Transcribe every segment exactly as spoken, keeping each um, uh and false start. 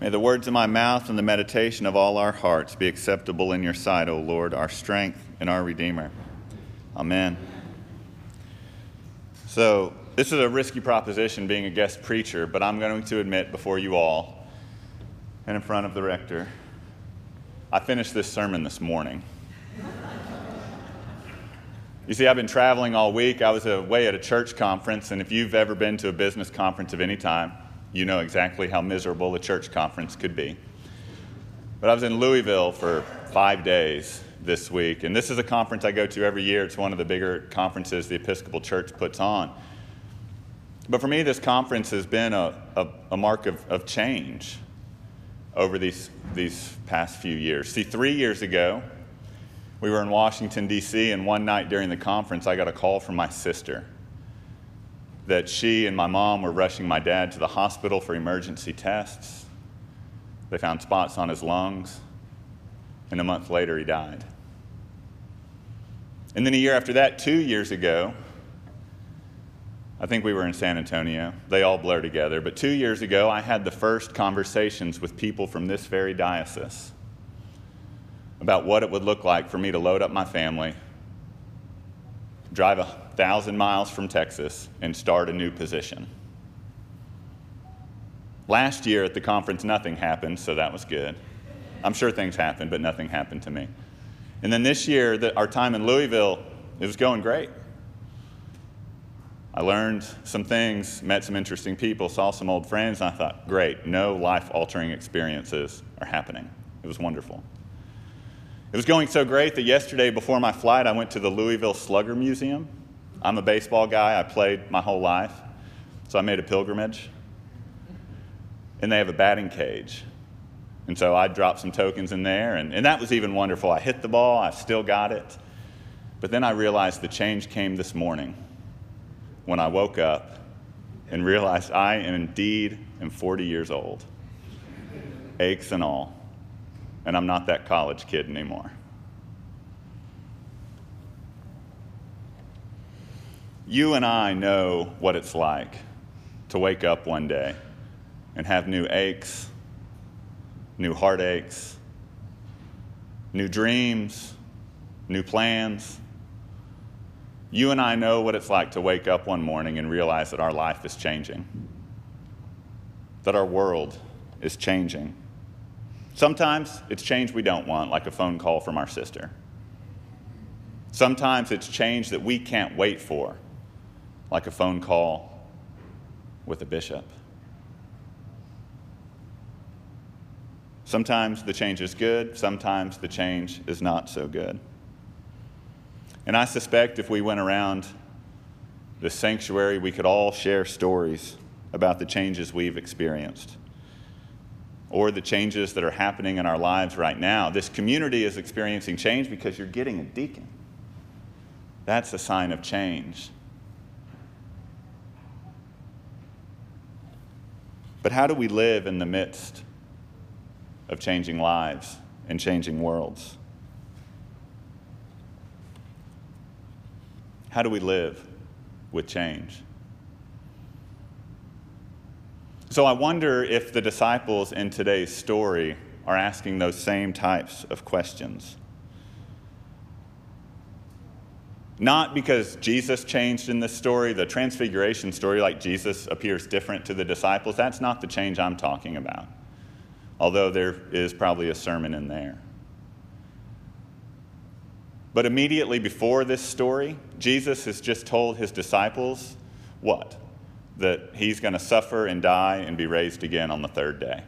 May the words of my mouth and the meditation of all our hearts be acceptable in your sight, O Lord, our strength and our Redeemer. Amen. So this is a risky proposition, being a guest preacher, but I'm going to admit before you all and in front of the rector, I finished this sermon this morning. You see, I've been traveling all week. I was away at a church conference, and if you've ever been to a business conference of any time, you know exactly how miserable a church conference could be. But I was in Louisville for five days this week, and this is a conference I go to every year. It's one of the bigger conferences the Episcopal Church puts on. But for me, this conference has been a, a, a mark of, of change over these, these past few years. See, three years ago, we were in Washington, D C, and one night during the conference, I got a call from my sister that she and my mom were rushing my dad to the hospital for emergency tests. They found spots on his lungs, and a month later, he died. And then a year after that, two years ago, I think we were in San Antonio. They all blur together. But two years ago, I had the first conversations with people from this very diocese about what it would look like for me to load up my family, drive a thousand miles from Texas, and start a new position. Last year at the conference, nothing happened, so that was good. I'm sure things happened, but nothing happened to me. And then this year, the, our time in Louisville, it was going great. I learned some things, met some interesting people, saw some old friends, and I thought, great, no life-altering experiences are happening. It was wonderful. It was going so great that yesterday before my flight, I went to the Louisville Slugger Museum. I'm a baseball guy. I played my whole life, so I made a pilgrimage. And they have a batting cage. And so I dropped some tokens in there, and, and that was even wonderful. I hit the ball. I still got it. But then I realized the change came this morning when I woke up and realized I am indeed am forty years old, aches and all. And I'm not that college kid anymore. You and I know what it's like to wake up one day and have new aches, new heartaches, new dreams, new plans. You and I know what it's like to wake up one morning and realize that our life is changing, that our world is changing. Sometimes it's change we don't want, like a phone call from our sister. Sometimes it's change that we can't wait for, like a phone call with a bishop. Sometimes the change is good, sometimes the change is not so good. And I suspect if we went around the sanctuary, we could all share stories about the changes we've experienced, or the changes that are happening in our lives right now. This community is experiencing change because you're getting a deacon. That's a sign of change. But how do we live in the midst of changing lives and changing worlds? How do we live with change? So I wonder if the disciples in today's story are asking those same types of questions. Not because Jesus changed in this story, the transfiguration story, like Jesus appears different to the disciples. That's not the change I'm talking about, although there is probably a sermon in there. But immediately before this story, Jesus has just told his disciples what? That he's going to suffer and die and be raised again on the third day.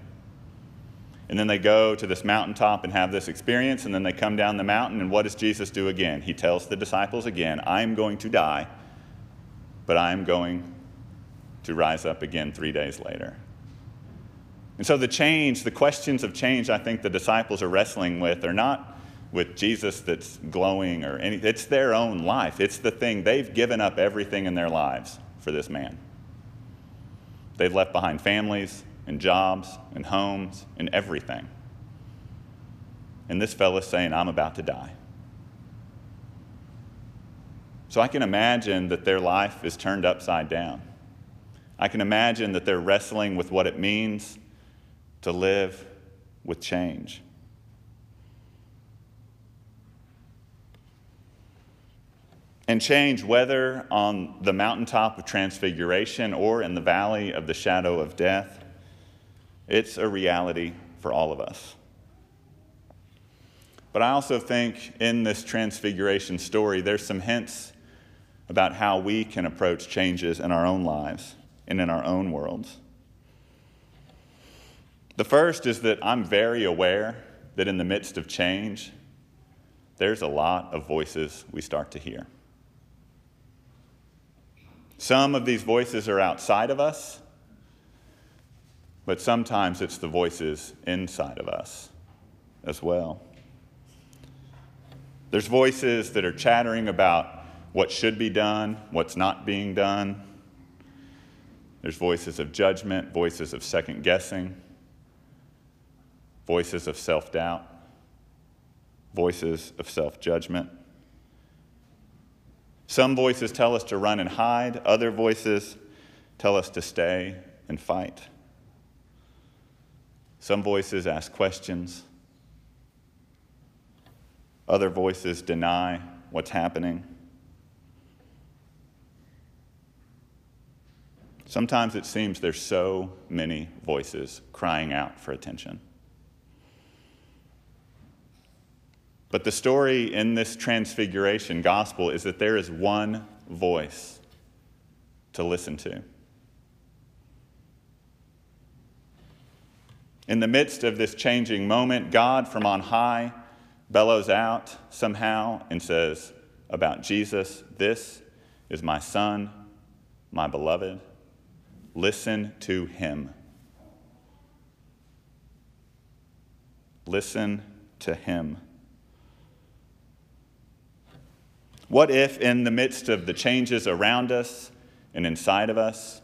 And then they go to this mountaintop and have this experience, and then they come down the mountain, and what does Jesus do again? He tells the disciples again, I am going to die, but I am going to rise up again three days later. And so the change, the questions of change I think the disciples are wrestling with are not with Jesus that's glowing or anything. It's their own life. It's the thing. They've given up everything in their lives for this man. They've left behind families and jobs and homes and everything. And this fella's saying, I'm about to die. So I can imagine that their life is turned upside down. I can imagine that they're wrestling with what it means to live with change. And change, whether on the mountaintop of transfiguration or in the valley of the shadow of death, it's a reality for all of us. But I also think in this transfiguration story, there's some hints about how we can approach changes in our own lives and in our own worlds. The first is that I'm very aware that in the midst of change, there's a lot of voices we start to hear. Some of these voices are outside of us, but sometimes it's the voices inside of us as well. There's voices that are chattering about what should be done, what's not being done. There's voices of judgment, voices of second guessing, voices of self-doubt, voices of self-judgment. Some voices tell us to run and hide. Other voices tell us to stay and fight. Some voices ask questions. Other voices deny what's happening. Sometimes it seems there's so many voices crying out for attention. But the story in this transfiguration gospel is that there is one voice to listen to. In the midst of this changing moment, God from on high bellows out somehow and says about Jesus, "This is my son, my beloved. Listen to him." Listen to him. What if in the midst of the changes around us and inside of us,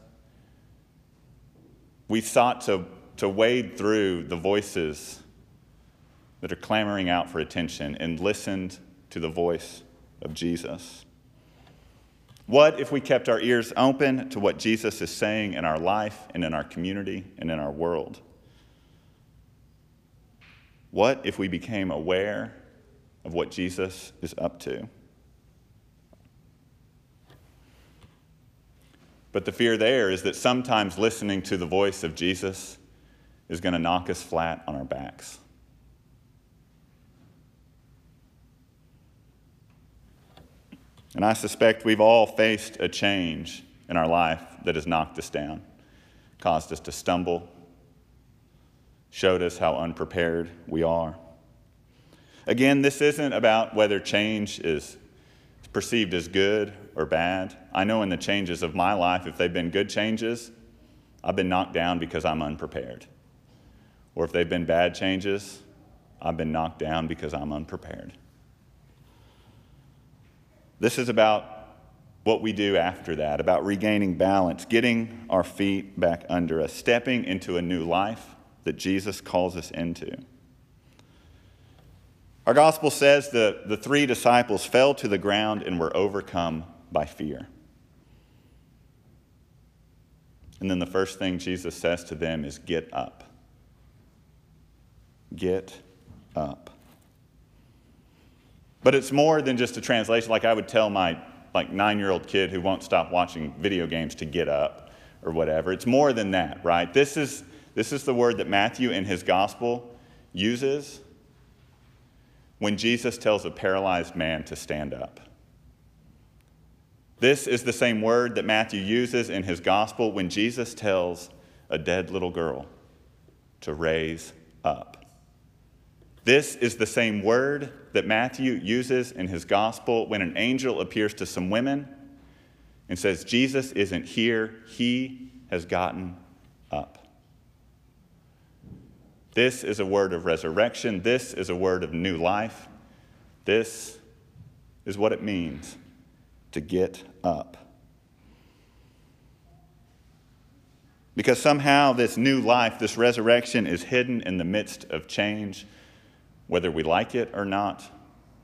we sought to, to wade through the voices that are clamoring out for attention and listened to the voice of Jesus? What if we kept our ears open to what Jesus is saying in our life and in our community and in our world? What if we became aware of what Jesus is up to? But the fear there is that sometimes listening to the voice of Jesus is going to knock us flat on our backs. And I suspect we've all faced a change in our life that has knocked us down, caused us to stumble, showed us how unprepared we are. Again, this isn't about whether change is perceived as good or bad. I know in the changes of my life, if they've been good changes, I've been knocked down because I'm unprepared. Or if they've been bad changes, I've been knocked down because I'm unprepared. This is about what we do after that, about regaining balance, getting our feet back under us, stepping into a new life that Jesus calls us into. Our gospel says that the three disciples fell to the ground and were overcome by fear. And then the first thing Jesus says to them is, "Get up. Get up." But it's more than just a translation. Like I would tell my like nine-year-old kid who won't stop watching video games to get up or whatever. It's more than that, right? This is, this is the word that Matthew in his gospel uses when Jesus tells a paralyzed man to stand up. This is the same word that Matthew uses in his gospel when Jesus tells a dead little girl to raise up. This is the same word that Matthew uses in his gospel when an angel appears to some women and says, "Jesus isn't here, he has gotten up." This is a word of resurrection. This is a word of new life. This is what it means to get up. Because somehow this new life, this resurrection, is hidden in the midst of change, whether we like it or not,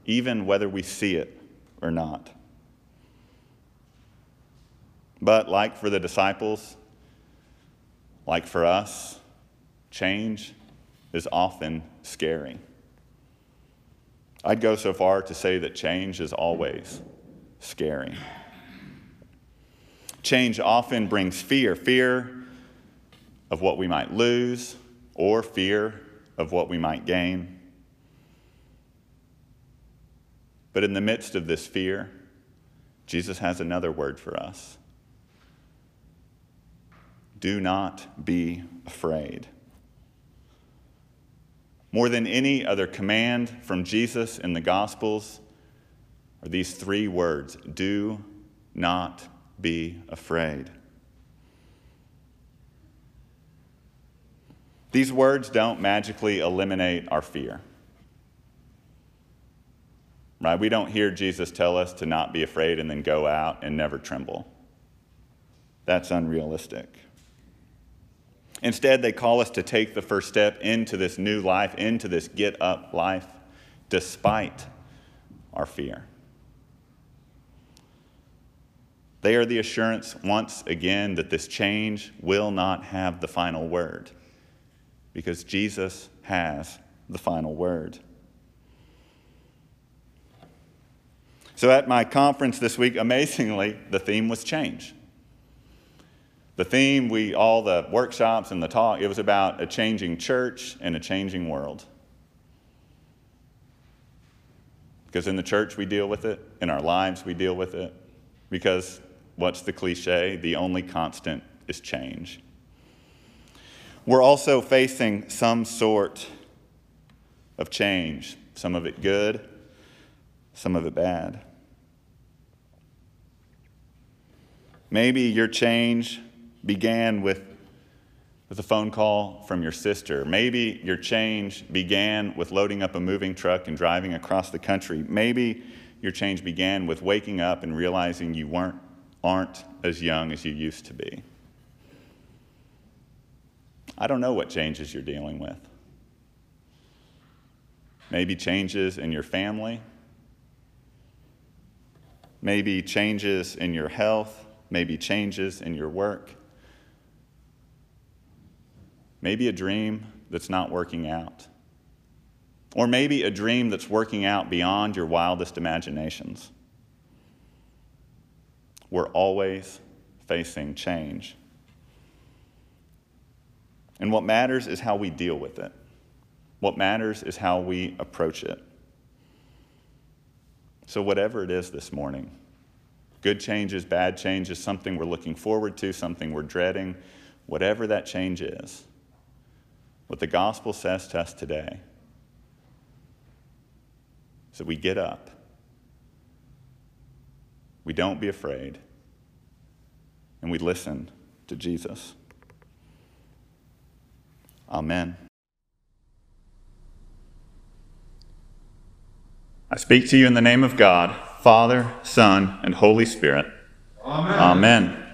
even whether we see it or not. But like for the disciples, like for us, Change is often scary. I'd go so far to say that change is always scary. Change often brings fear, fear of what we might lose or fear of what we might gain. But in the midst of this fear, Jesus has another word for us. Do not be afraid. More than any other command from Jesus in the Gospels are these three words: do not be afraid. These words don't magically eliminate our fear. Right? We don't hear Jesus tell us to not be afraid and then go out and never tremble. That's unrealistic. Instead, they call us to take the first step into this new life, into this get-up life, despite our fear. They are the assurance, once again, that this change will not have the final word, because Jesus has the final word. So at my conference this week, amazingly, the theme was change. The theme, we all the workshops and the talk, it was about a changing church and a changing world. Because in the church we deal with it, in our lives we deal with it. Because what's the cliche? The only constant is change. We're also facing some sort of change, some of it good, some of it bad. Maybe your change began with, with a phone call from your sister. Maybe your change began with loading up a moving truck and driving across the country. Maybe your change began with waking up and realizing you weren't, aren't as young as you used to be. I don't know what changes you're dealing with. Maybe changes in your family. Maybe changes in your health. Maybe changes in your work. Maybe a dream that's not working out. Or maybe a dream that's working out beyond your wildest imaginations. We're always facing change. And what matters is how we deal with it. What matters is how we approach it. So whatever it is this morning, good changes, bad changes, something we're looking forward to, something we're dreading, whatever that change is, what the gospel says to us today is that we get up, we don't be afraid, and we listen to Jesus. Amen. I speak to you in the name of God, Father, Son, and Holy Spirit. Amen. Amen.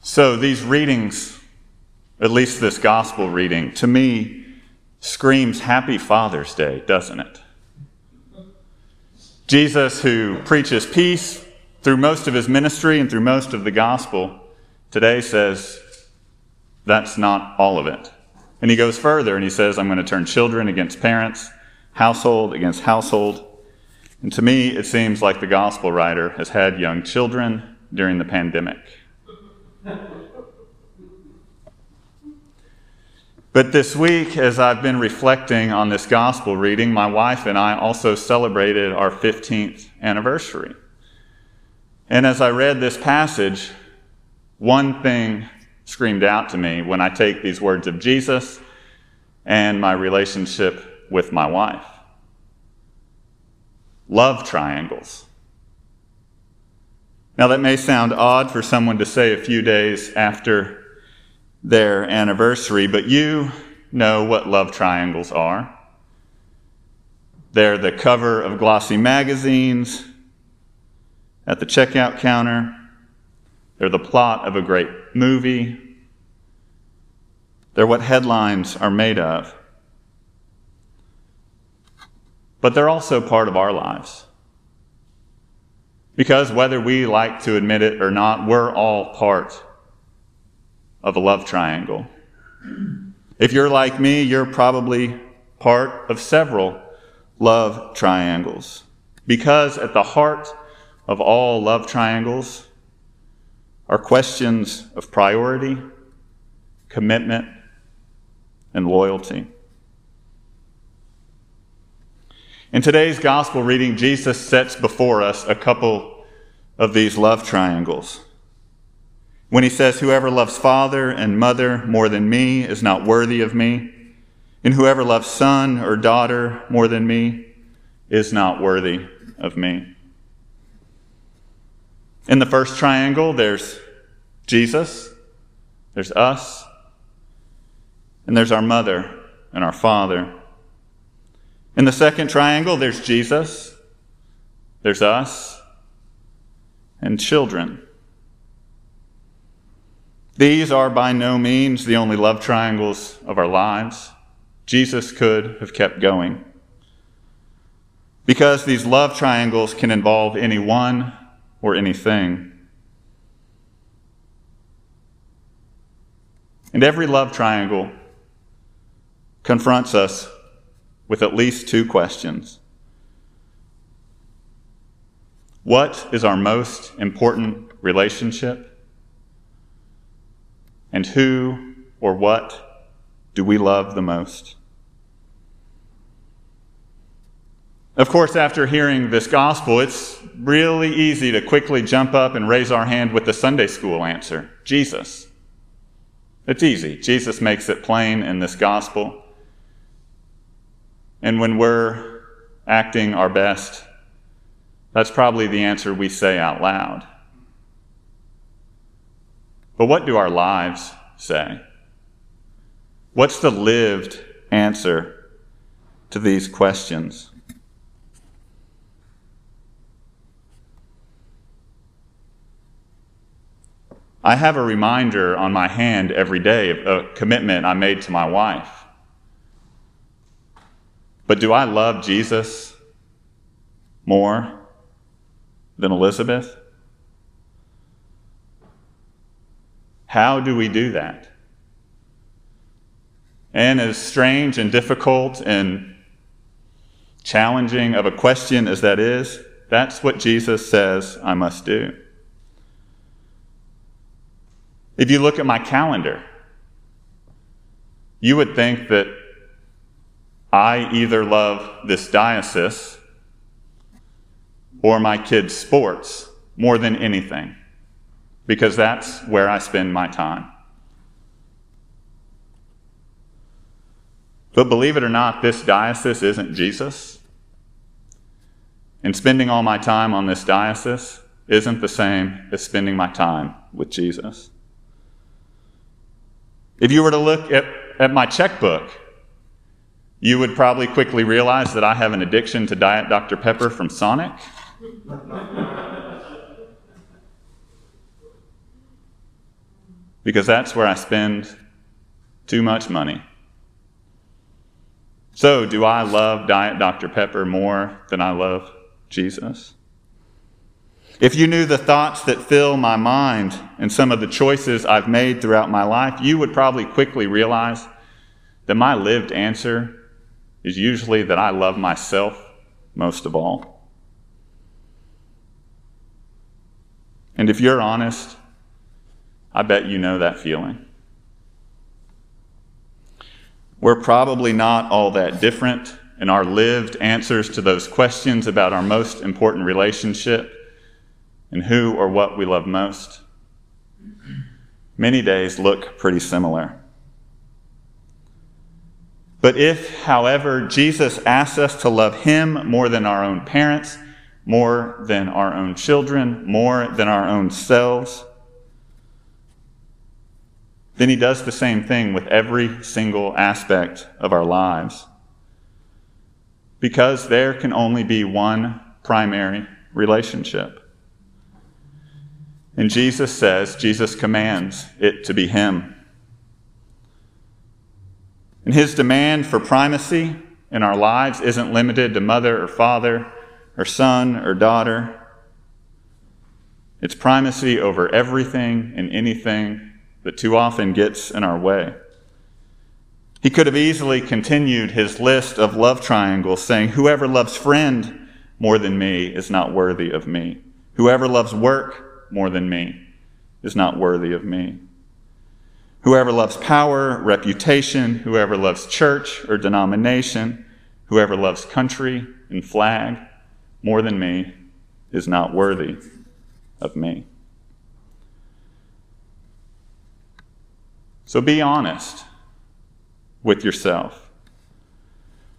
So these readings, at least this gospel reading, to me screams Happy Father's Day, doesn't it? Jesus, who preaches peace through most of his ministry and through most of the gospel, today says, that's not all of it. And he goes further and he says, I'm going to turn children against parents, household against household. And to me, it seems like the gospel writer has had young children during the pandemic. But this week, as I've been reflecting on this gospel reading, my wife and I also celebrated our fifteenth anniversary. And as I read this passage, one thing screamed out to me when I take these words of Jesus and my relationship with my wife. Love triangles. Now that may sound odd for someone to say a few days after their anniversary, but you know what love triangles are. They're the cover of glossy magazines, at the checkout counter. They're the plot of a great movie. They're what headlines are made of. But they're also part of our lives. Because whether we like to admit it or not, we're all part of a love triangle. If you're like me, you're probably part of several love triangles. Because at the heart of all love triangles are questions of priority, commitment, and loyalty. In today's gospel reading, Jesus sets before us a couple of these love triangles. When he says, "Whoever loves father and mother more than me is not worthy of me, and whoever loves son or daughter more than me is not worthy of me." In the first triangle, there's Jesus, there's us, and there's our mother and our father. In the second triangle, there's Jesus, there's us, and children. These are by no means the only love triangles of our lives. Jesus could have kept going. Because these love triangles can involve anyone or anything. And every love triangle confronts us with at least two questions. What is our most important relationship? And who or what do we love the most? Of course, after hearing this gospel, it's really easy to quickly jump up and raise our hand with the Sunday school answer, Jesus. It's easy. Jesus makes it plain in this gospel. And when we're acting our best, that's probably the answer we say out loud. But what do our lives say? What's the lived answer to these questions? I have a reminder on my hand every day of a commitment I made to my wife. But do I love Jesus more than Elizabeth? How do we do that? And as strange and difficult and challenging of a question as that is, that's what Jesus says I must do. If you look at my calendar, you would think that I either love this diocese or my kids' sports more than anything, because that's where I spend my time. But believe it or not, this diocese isn't Jesus. And spending all my time on this diocese isn't the same as spending my time with Jesus. If you were to look at, at my checkbook, you would probably quickly realize that I have an addiction to Diet Doctor Pepper from Sonic. Because that's where I spend too much money. So, do I love Diet Doctor Pepper more than I love Jesus? If you knew the thoughts that fill my mind and some of the choices I've made throughout my life, you would probably quickly realize that my lived answer is usually that I love myself most of all. And if you're honest, I bet you know that feeling. We're probably not all that different, and our lived answers to those questions about our most important relationship and who or what we love most, many days look pretty similar. But if, however, Jesus asks us to love him more than our own parents, more than our own children, more than our own selves, then he does the same thing with every single aspect of our lives. Because there can only be one primary relationship. And Jesus says, Jesus commands it to be him. And his demand for primacy in our lives isn't limited to mother or father or son or daughter. its primacy over everything and anything that too often gets in our way. He could have easily continued his list of love triangles, saying, whoever loves friend more than me is not worthy of me. Whoever loves work more than me is not worthy of me. Whoever loves power, reputation, whoever loves church or denomination, whoever loves country and flag more than me is not worthy of me. So be honest with yourself.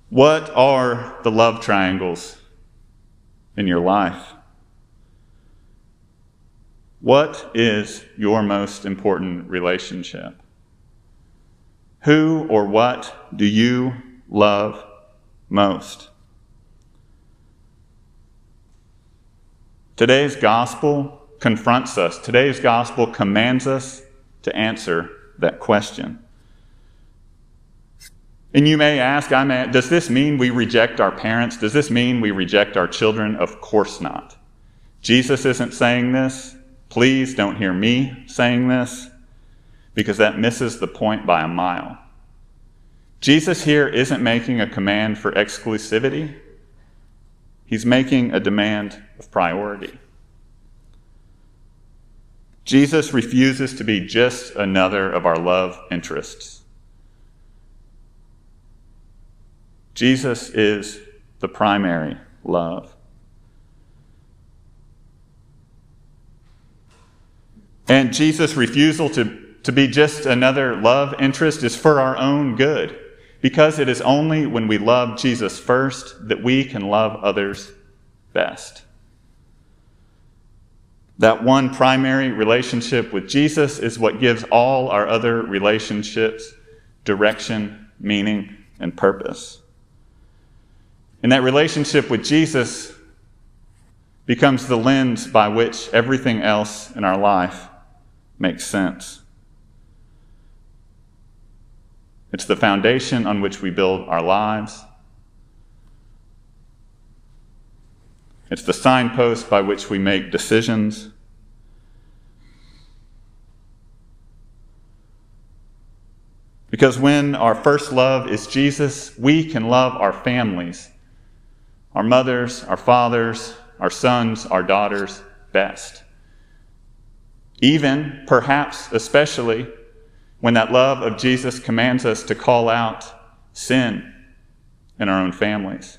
What are the love triangles in your life? What is your most important relationship? Who or what do you love most? Today's gospel confronts us. Today's gospel commands us to answer that question. And you may ask, I may, does this mean we reject our parents? Does this mean we reject our children? Of course not. Jesus isn't saying this. Please don't hear me saying this, because that misses the point by a mile. Jesus here isn't making a command for exclusivity. He's making a demand of priority. Jesus refuses to be just another of our love interests. Jesus is the primary love. And Jesus' refusal to, to be just another love interest is for our own good, because it is only when we love Jesus first that we can love others best. That one primary relationship with Jesus is what gives all our other relationships direction, meaning, and purpose. And that relationship with Jesus becomes the lens by which everything else in our life makes sense. It's the foundation on which we build our lives. It's the signpost by which we make decisions. Because when our first love is Jesus, we can love our families, our mothers, our fathers, our sons, our daughters best. Even, perhaps, especially, when that love of Jesus commands us to call out sin in our own families.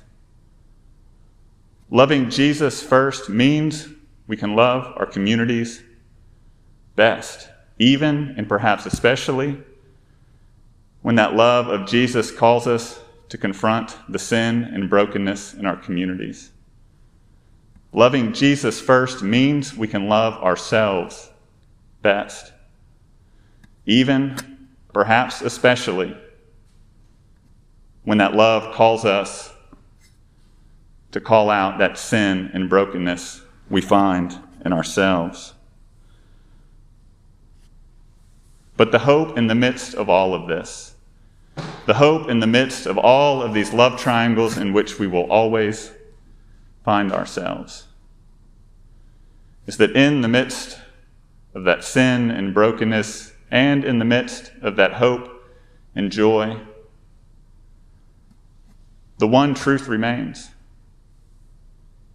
Loving Jesus first means we can love our communities best, even and perhaps especially when that love of Jesus calls us to confront the sin and brokenness in our communities. Loving Jesus first means we can love ourselves best, even, perhaps especially, when that love calls us to call out that sin and brokenness we find in ourselves. But the hope in the midst of all of this, the hope in the midst of all of these love triangles in which we will always find ourselves, is that in the midst of that sin and brokenness, and in the midst of that hope and joy, the one truth remains.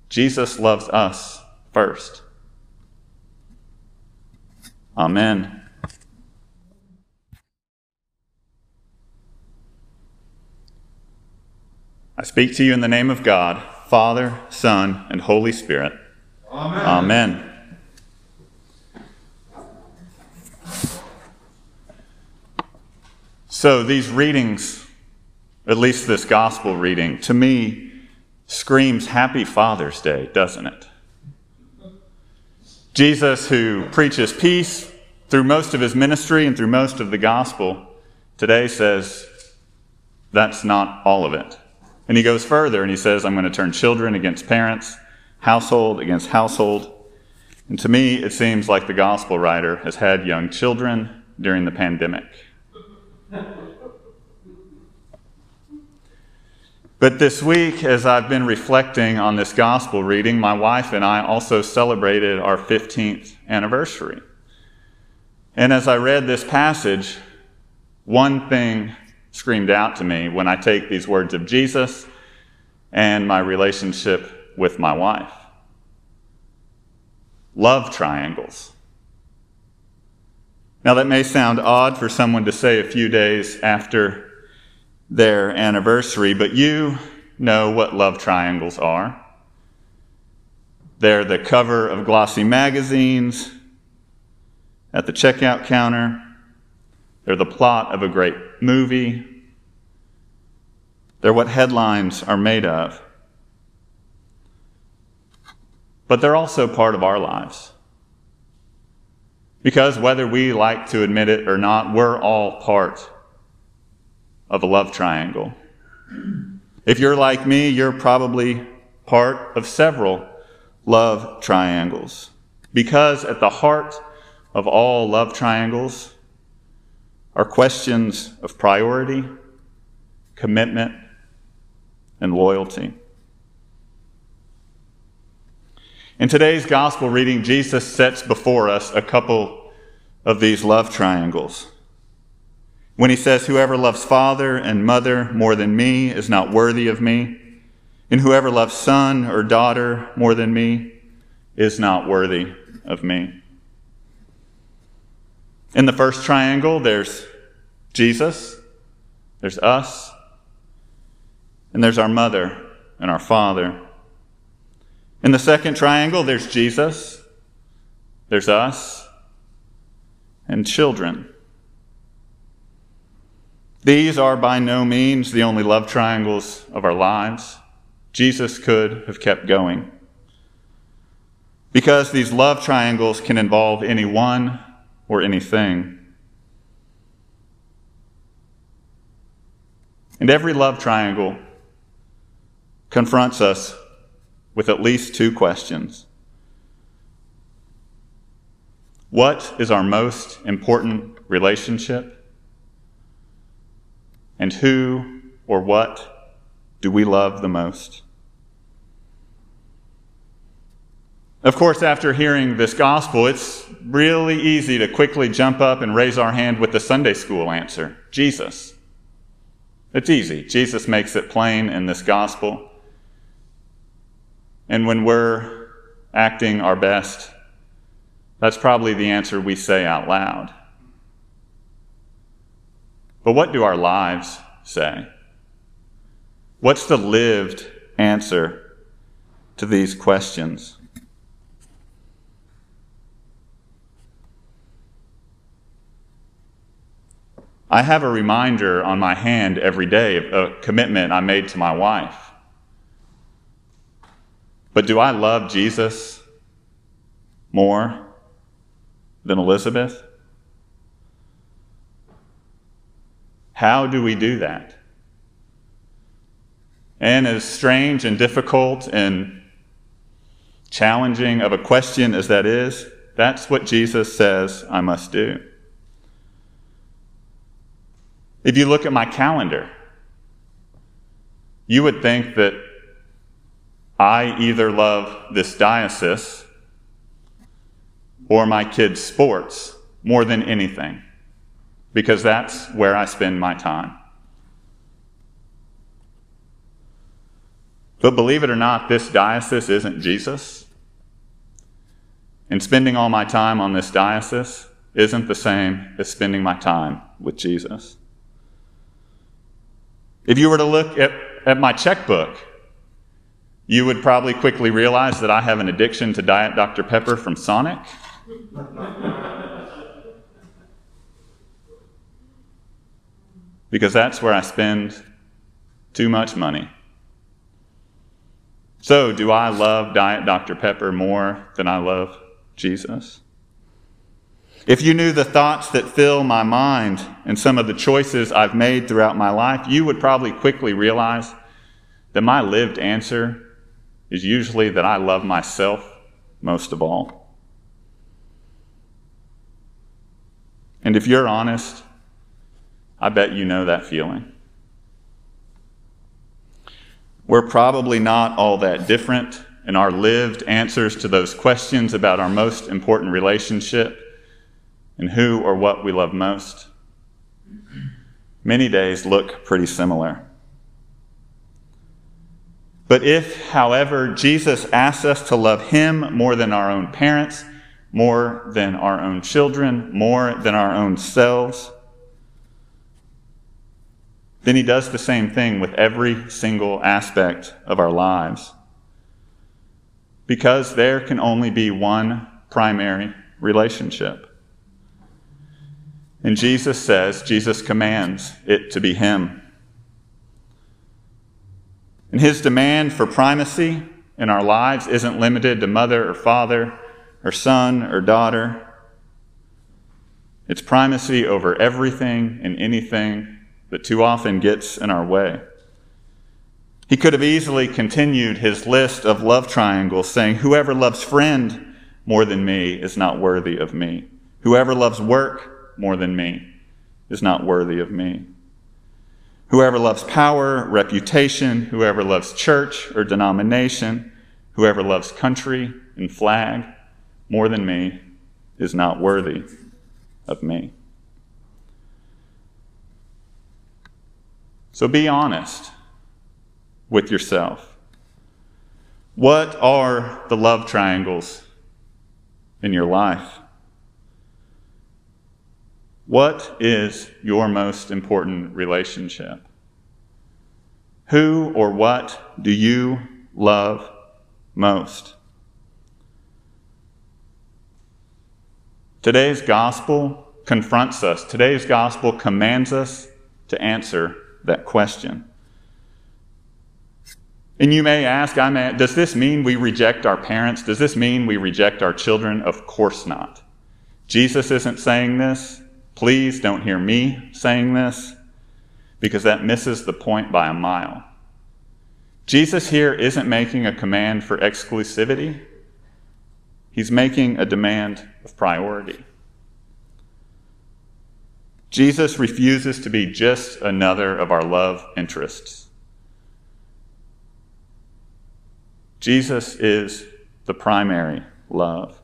Jesus loves us first. Amen. I speak to you in the name of God, Father, Son, and Holy Spirit. Amen. Amen. So these readings, at least this gospel reading, to me screams Happy Father's Day, doesn't it? Jesus, who preaches peace through most of his ministry and through most of the gospel, today says, that's not all of it. And he goes further and he says, I'm going to turn children against parents, household against household. And to me, it seems like the gospel writer has had young children during the pandemic. But this week, as I've been reflecting on this gospel reading, my wife and I also celebrated our fifteenth anniversary. And as I read this passage, one thing screamed out to me when I take these words of Jesus and my relationship with my wife. Love triangles. Now that may sound odd for someone to say a few days after their anniversary, but you know what love triangles are. They're the cover of glossy magazines, at the checkout counter. They're the plot of a great movie. They're what headlines are made of. But they're also part of our lives. Because whether we like to admit it or not, we're all part of a love triangle. If you're like me, you're probably part of several love triangles. Because at the heart of all love triangles are questions of priority, commitment, and loyalty. In today's gospel reading, Jesus sets before us a couple of these love triangles. When he says, "Whoever loves father and mother more than me is not worthy of me, and whoever loves son or daughter more than me is not worthy of me." In the first triangle, there's Jesus, there's us, and there's our mother and our father. In the second triangle, there's Jesus, there's us, and children. These are by no means the only love triangles of our lives. Jesus could have kept going. Because these love triangles can involve anyone or anything. And every love triangle confronts us with at least two questions. What is our most important relationship? And who or what do we love the most? Of course, after hearing this gospel, it's really easy to quickly jump up and raise our hand with the Sunday school answer, Jesus. It's easy. Jesus makes it plain in this gospel. And when we're acting our best, that's probably the answer we say out loud. But what do our lives say? What's the lived answer to these questions? I have a reminder on my hand every day of a commitment I made to my wife. But do I love Jesus more than Elizabeth? How do we do that? And as strange and difficult and challenging of a question as that is, that's what Jesus says I must do. If you look at my calendar, you would think that I either love this diocese or my kids' sports more than anything, because that's where I spend my time. But believe it or not, this diocese isn't Jesus. And spending all my time on this diocese isn't the same as spending my time with Jesus. If you were to look at, at my checkbook, you would probably quickly realize that I have an addiction to Diet Doctor Pepper from Sonic. Because that's where I spend too much money. So, do I love Diet Doctor Pepper more than I love Jesus? If you knew the thoughts that fill my mind and some of the choices I've made throughout my life, you would probably quickly realize that my lived answer is usually that I love myself most of all. And if you're honest, I bet you know that feeling. We're probably not all that different, and our lived answers to those questions about our most important relationship and who or what we love most, many days look pretty similar. But if, however, Jesus asks us to love him more than our own parents, more than our own children, more than our own selves, then he does the same thing with every single aspect of our lives. Because there can only be one primary relationship. And Jesus says, Jesus commands it to be him. And his demand for primacy in our lives isn't limited to mother or father or son or daughter. It's primacy over everything and anything that too often gets in our way. He could have easily continued his list of love triangles, saying, whoever loves friend more than me is not worthy of me. Whoever loves work more than me is not worthy of me. Whoever loves power, reputation, whoever loves church or denomination, whoever loves country and flag more than me is not worthy of me. So be honest with yourself. What are the love triangles in your life? What is your most important relationship? Who or what do you love most? Today's gospel confronts us. Today's gospel commands us to answer that question. And you may ask, I may, does this mean we reject our parents? Does this mean we reject our children? Of course not. Jesus isn't saying this. Please don't hear me saying this, because that misses the point by a mile. Jesus here isn't making a command for exclusivity. He's making a demand of priority. Jesus refuses to be just another of our love interests. Jesus is the primary love.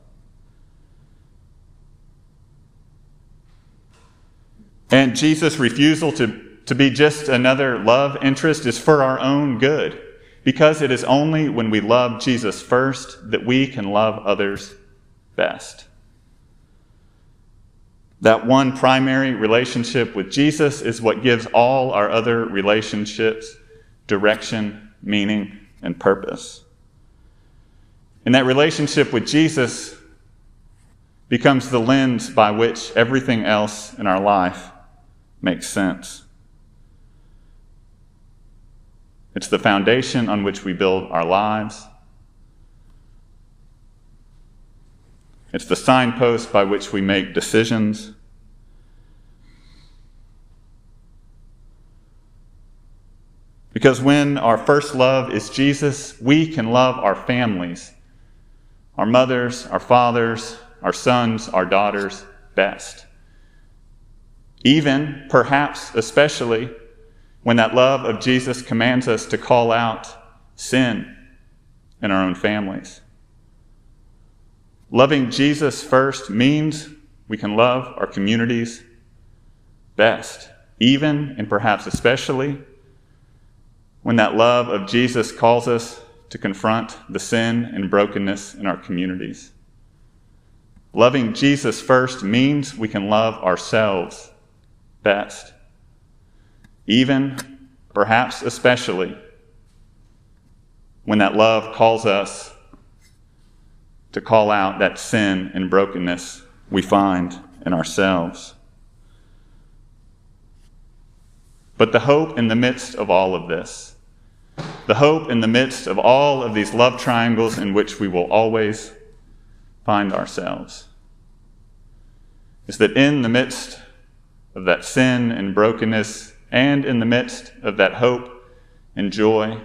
And Jesus' refusal to, to be just another love interest is for our own good, because it is only when we love Jesus first that we can love others best. That one primary relationship with Jesus is what gives all our other relationships direction, meaning, and purpose. And that relationship with Jesus becomes the lens by which everything else in our life makes sense. It's the foundation on which we build our lives. It's the signpost by which we make decisions. Because when our first love is Jesus, we can love our families, our mothers, our fathers, our sons, our daughters best. Even, perhaps, especially, when that love of Jesus commands us to call out sin in our own families. Loving Jesus first means we can love our communities best, even and perhaps especially when that love of Jesus calls us to confront the sin and brokenness in our communities. Loving Jesus first means we can love ourselves best, even, perhaps especially, when that love calls us to call out that sin and brokenness we find in ourselves. But the hope in the midst of all of this, the hope in the midst of all of these love triangles in which we will always find ourselves, is that in the midst of that sin and brokenness, and in the midst of that hope and joy,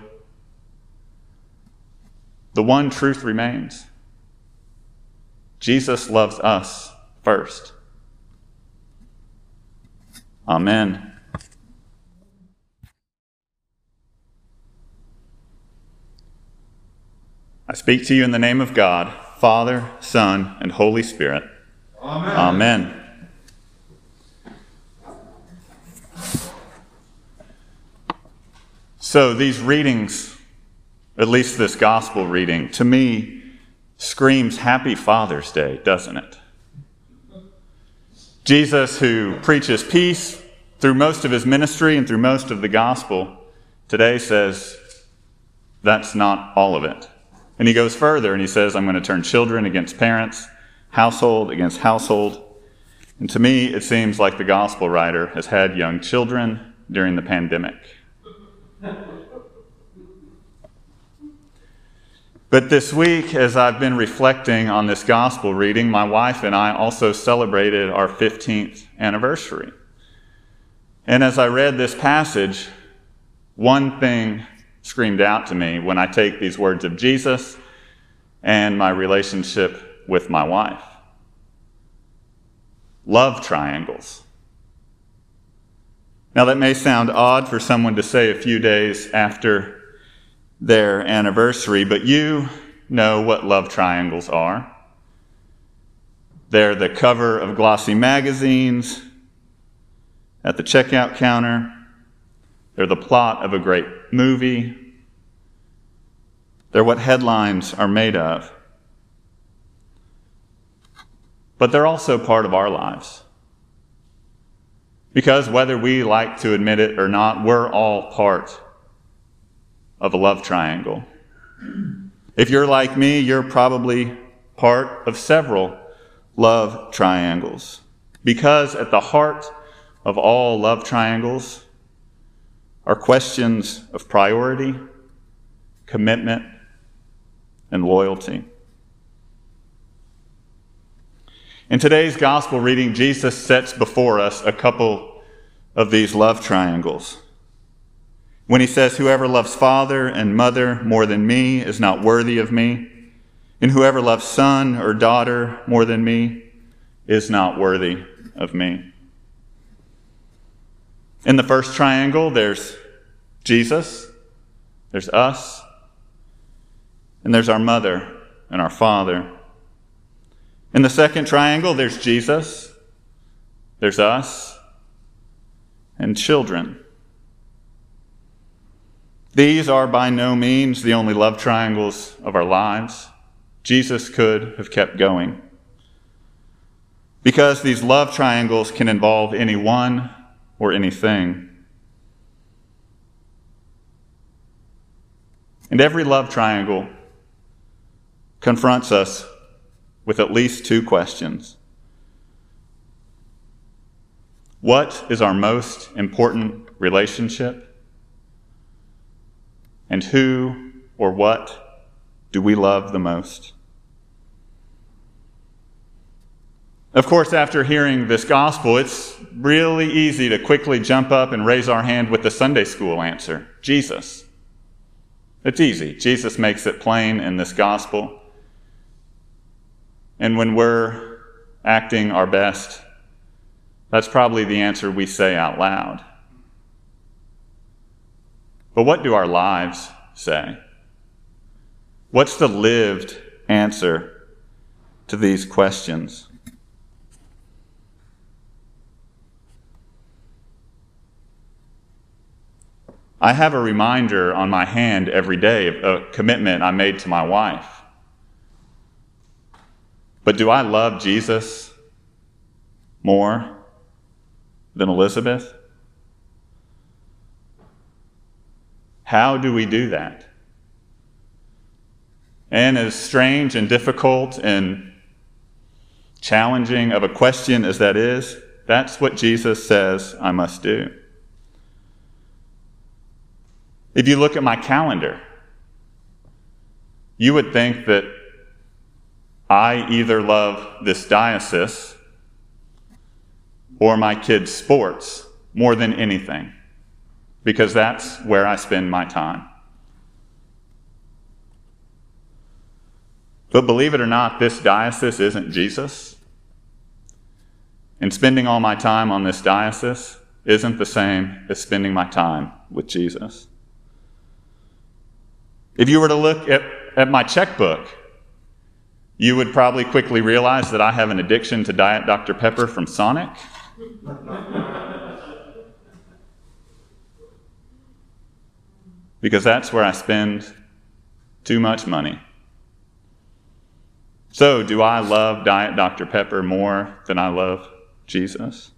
the one truth remains. Jesus loves us first. Amen. I speak to you in the name of God, Father, Son, and Holy Spirit. Amen. Amen. So these readings, at least this gospel reading, to me screams Happy Father's Day, doesn't it? Jesus, who preaches peace through most of his ministry and through most of the gospel, today says that's not all of it. And he goes further and he says, I'm going to turn children against parents, household against household. And to me, it seems like the gospel writer has had young children during the pandemic. But this week, as I've been reflecting on this gospel reading, my wife and I also celebrated our fifteenth anniversary. And as I read this passage, one thing screamed out to me when I take these words of Jesus and my relationship with my wife. Love triangles. Now, that may sound odd for someone to say a few days after their anniversary, but you know what love triangles are. They're the cover of glossy magazines, at the checkout counter. They're the plot of a great movie. They're what headlines are made of. But they're also part of our lives. Because whether we like to admit it or not, we're all part of a love triangle. If you're like me, you're probably part of several love triangles. Because at the heart of all love triangles are questions of priority, commitment, and loyalty. In today's gospel reading, Jesus sets before us a couple of these love triangles. When he says, whoever loves father and mother more than me is not worthy of me, and whoever loves son or daughter more than me is not worthy of me. In the first triangle, there's Jesus, there's us, and there's our mother and our father. In the second triangle, there's Jesus, there's us, and children. These are by no means the only love triangles of our lives. Jesus could have kept going. Because these love triangles can involve anyone or anything. And every love triangle confronts us with at least two questions. What is our most important relationship? And who or what do we love the most? Of course, after hearing this gospel, it's really easy to quickly jump up and raise our hand with the Sunday school answer, Jesus. It's easy. Jesus makes it plain in this gospel. And when we're acting our best, that's probably the answer we say out loud. But what do our lives say? What's the lived answer to these questions? I have a reminder on my hand every day of a commitment I made to my wife. But do I love Jesus more than Elizabeth? How do we do that? And as strange and difficult and challenging of a question as that is, that's what Jesus says I must do. If you look at my calendar, you would think that I either love this diocese or my kids' sports more than anything, because that's where I spend my time. But believe it or not, this diocese isn't Jesus. And spending all my time on this diocese isn't the same as spending my time with Jesus. If you were to look at at my checkbook, you would probably quickly realize that I have an addiction to Diet Doctor Pepper from Sonic. Because that's where I spend too much money. So, do I love Diet Doctor Pepper more than I love Jesus?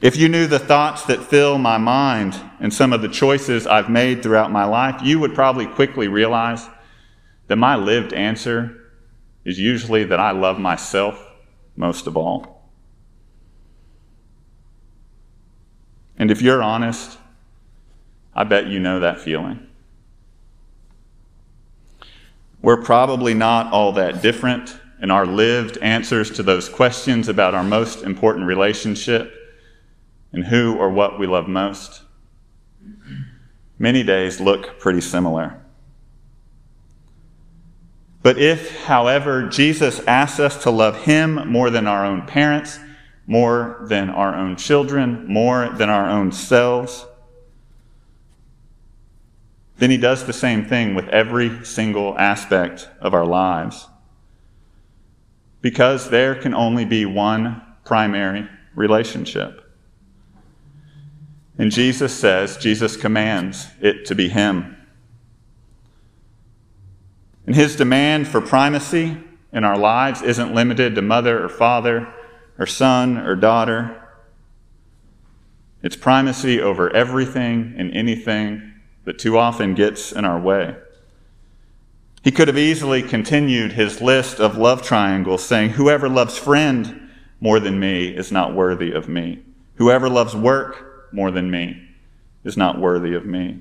If you knew the thoughts that fill my mind and some of the choices I've made throughout my life, you would probably quickly realize that my lived answer is usually that I love myself most of all. And if you're honest, I bet you know that feeling. We're probably not all that different, and our lived answers to those questions about our most important relationship and who or what we love most, many days look pretty similar. But if, however, Jesus asks us to love him more than our own parents, more than our own children, more than our own selves, then he does the same thing with every single aspect of our lives. Because there can only be one primary relationship. And Jesus says, Jesus commands it to be him. And his demand for primacy in our lives isn't limited to mother or father or son or daughter. It's primacy over everything and anything that too often gets in our way. He could have easily continued his list of love triangles, saying, whoever loves friend more than me is not worthy of me. Whoever loves work more than me is not worthy of me.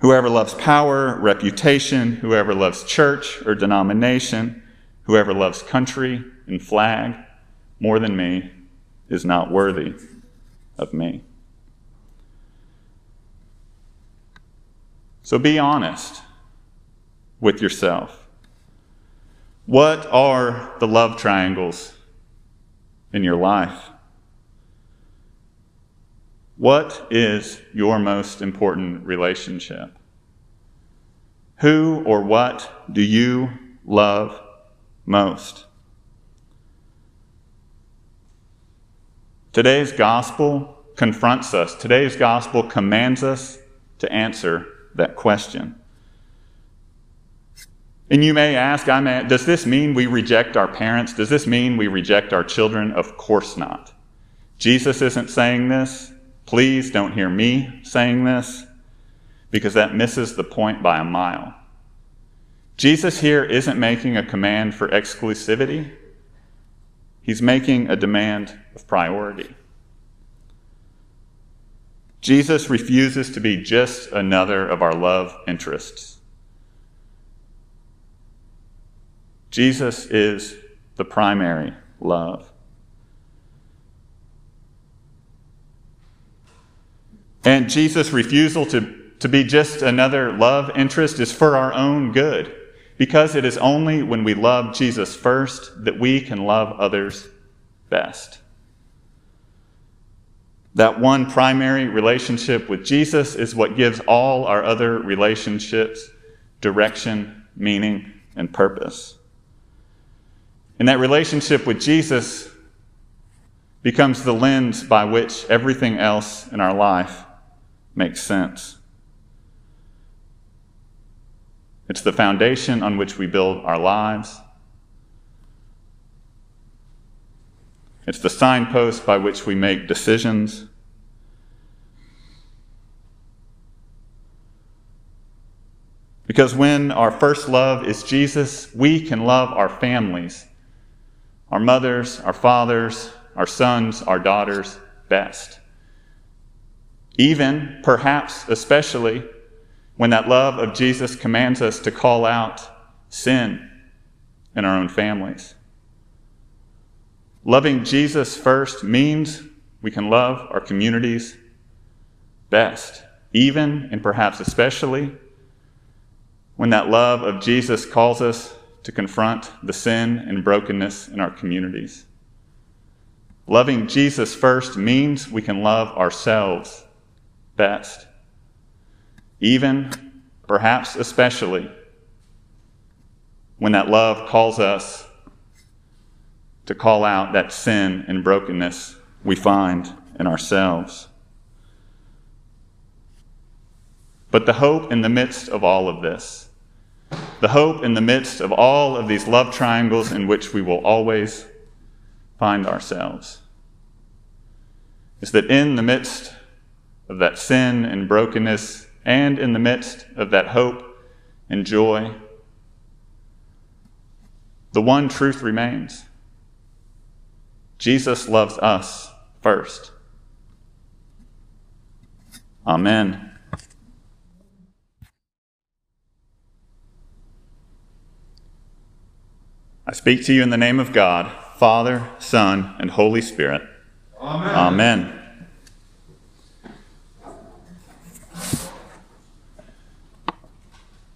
Whoever loves power, reputation, whoever loves church or denomination, whoever loves country and flag more than me is not worthy of me. So be honest with yourself. What are the love triangles in your life? What is your most important relationship? Who or what do you love most? Today's gospel confronts us. Today's gospel commands us to answer that question. And you may ask, I may, does this mean we reject our parents? Does this mean we reject our children? Of course not. Jesus isn't saying this. Please don't hear me saying this, because that misses the point by a mile. Jesus here isn't making a command for exclusivity. He's making a demand of priority. Jesus refuses to be just another of our love interests. Jesus is the primary love. And Jesus' refusal to, to be just another love interest is for our own good, because it is only when we love Jesus first that we can love others best. That one primary relationship with Jesus is what gives all our other relationships direction, meaning, and purpose. And that relationship with Jesus becomes the lens by which everything else in our life makes sense. It's the foundation on which we build our lives. It's the signpost by which we make decisions. Because when our first love is Jesus, we can love our families, our mothers, our fathers, our sons, our daughters best. Even, perhaps, especially, when that love of Jesus commands us to call out sin in our own families. Loving Jesus first means we can love our communities best, even and perhaps especially when that love of Jesus calls us to confront the sin and brokenness in our communities. Loving Jesus first means we can love ourselves best, even, perhaps especially, when that love calls us to call out that sin and brokenness we find in ourselves. But the hope in the midst of all of this, the hope in the midst of all of these love triangles in which we will always find ourselves, is that in the midst of that sin and brokenness, and in the midst of that hope and joy, the one truth remains. Jesus loves us first. Amen. I speak to you in the name of God, Father, Son, and Holy Spirit. Amen. Amen.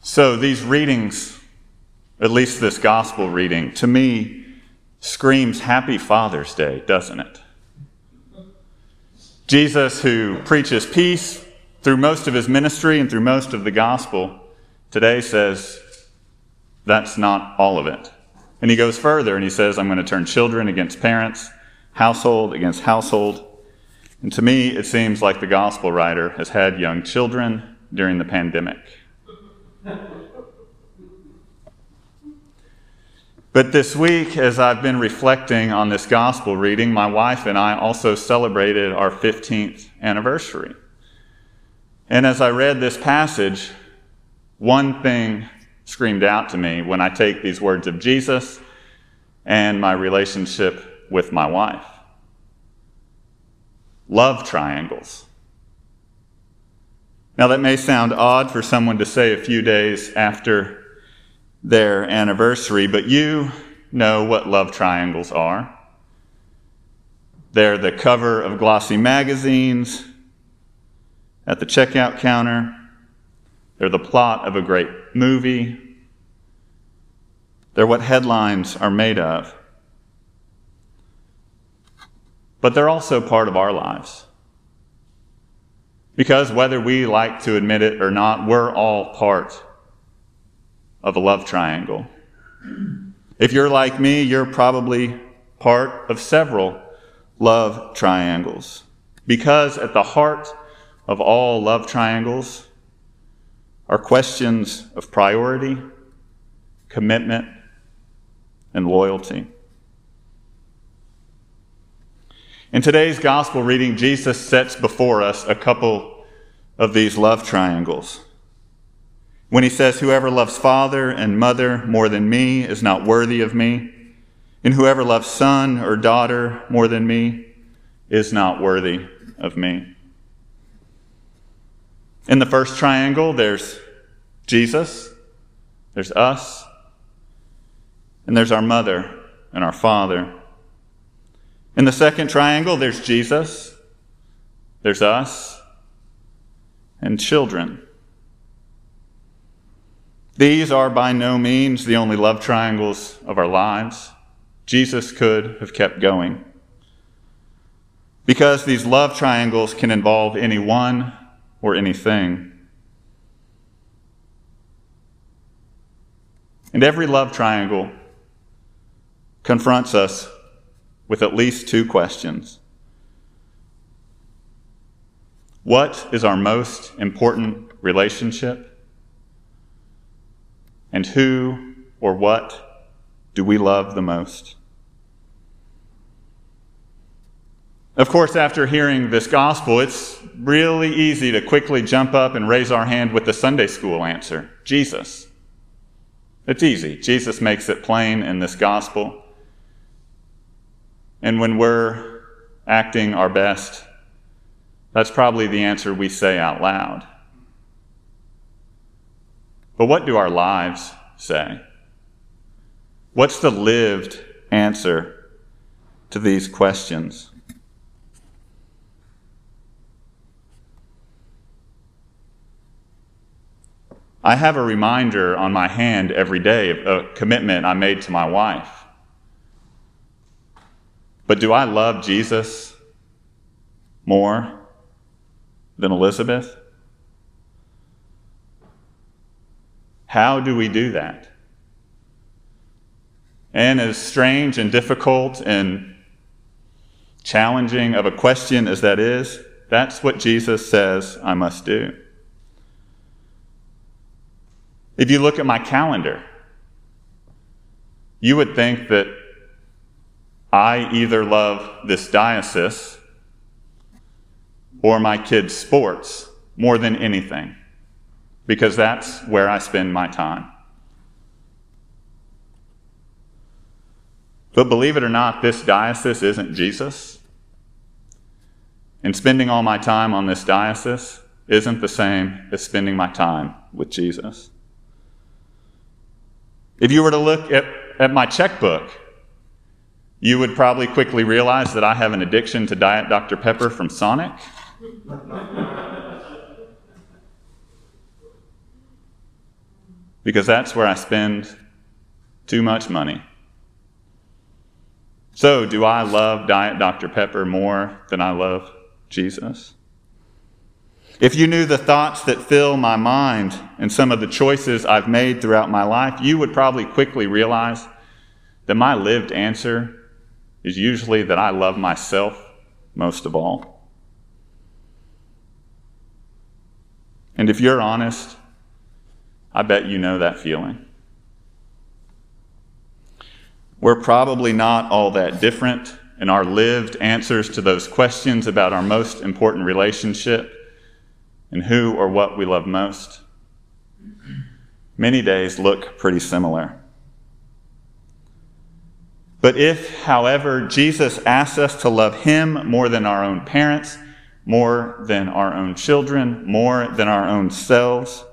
So these readings, at least this gospel reading, to me screams Happy Father's Day, doesn't it? Jesus, who preaches peace through most of his ministry and through most of the gospel, today says, that's not all of it. And he goes further and he says, I'm going to turn children against parents, household against household. And to me, it seems like the gospel writer has had young children during the pandemic. But this week, as I've been reflecting on this gospel reading, my wife and I also celebrated our fifteenth anniversary. And as I read this passage, one thing screamed out to me when I take these words of Jesus and my relationship with my wife. Love triangles. Now, that may sound odd for someone to say a few days after their anniversary, but you know what love triangles are. They're the cover of glossy magazines, at the checkout counter. They're the plot of a great movie. They're what headlines are made of. But they're also part of our lives. Because whether we like to admit it or not, we're all part of a love triangle. If you're like me, you're probably part of several love triangles. Because at the heart of all love triangles are questions of priority, commitment, and loyalty. In today's gospel reading, Jesus sets before us a couple of these love triangles. When he says, whoever loves father and mother more than me is not worthy of me, and whoever loves son or daughter more than me is not worthy of me. In the first triangle, there's Jesus, there's us, and there's our mother and our father. In the second triangle, there's Jesus, there's us, and children. These are by no means the only love triangles of our lives. Jesus could have kept going. Because these love triangles can involve anyone or anything. And every love triangle confronts us with at least two questions. What is our most important relationship? And who or what do we love the most? Of course, after hearing this gospel, it's really easy to quickly jump up and raise our hand with the Sunday school answer, Jesus. It's easy. Jesus makes it plain in this gospel. And when we're acting our best, that's probably the answer we say out loud. But what do our lives say? What's the lived answer to these questions? I have a reminder on my hand every day of a commitment I made to my wife. But do I love Jesus more than Elizabeth? How do we do that? And as strange and difficult and challenging of a question as that is, that's what Jesus says I must do. If you look at my calendar, you would think that I either love this diocese or my kids' sports more than anything, because that's where I spend my time. But believe it or not, this diocese isn't Jesus. And spending all my time on this diocese isn't the same as spending my time with Jesus. If you were to look at, at my checkbook, you would probably quickly realize that I have an addiction to Diet Doctor Pepper from Sonic. Because that's where I spend too much money. So, do I love Diet Doctor Pepper more than I love Jesus? If you knew the thoughts that fill my mind and some of the choices I've made throughout my life, you would probably quickly realize that my lived answer is usually that I love myself most of all. And if you're honest, I bet you know that feeling. We're probably not all that different, and our lived answers to those questions about our most important relationship and who or what we love most, many days look pretty similar. But if, however, Jesus asks us to love him more than our own parents, more than our own children, more than our own selves,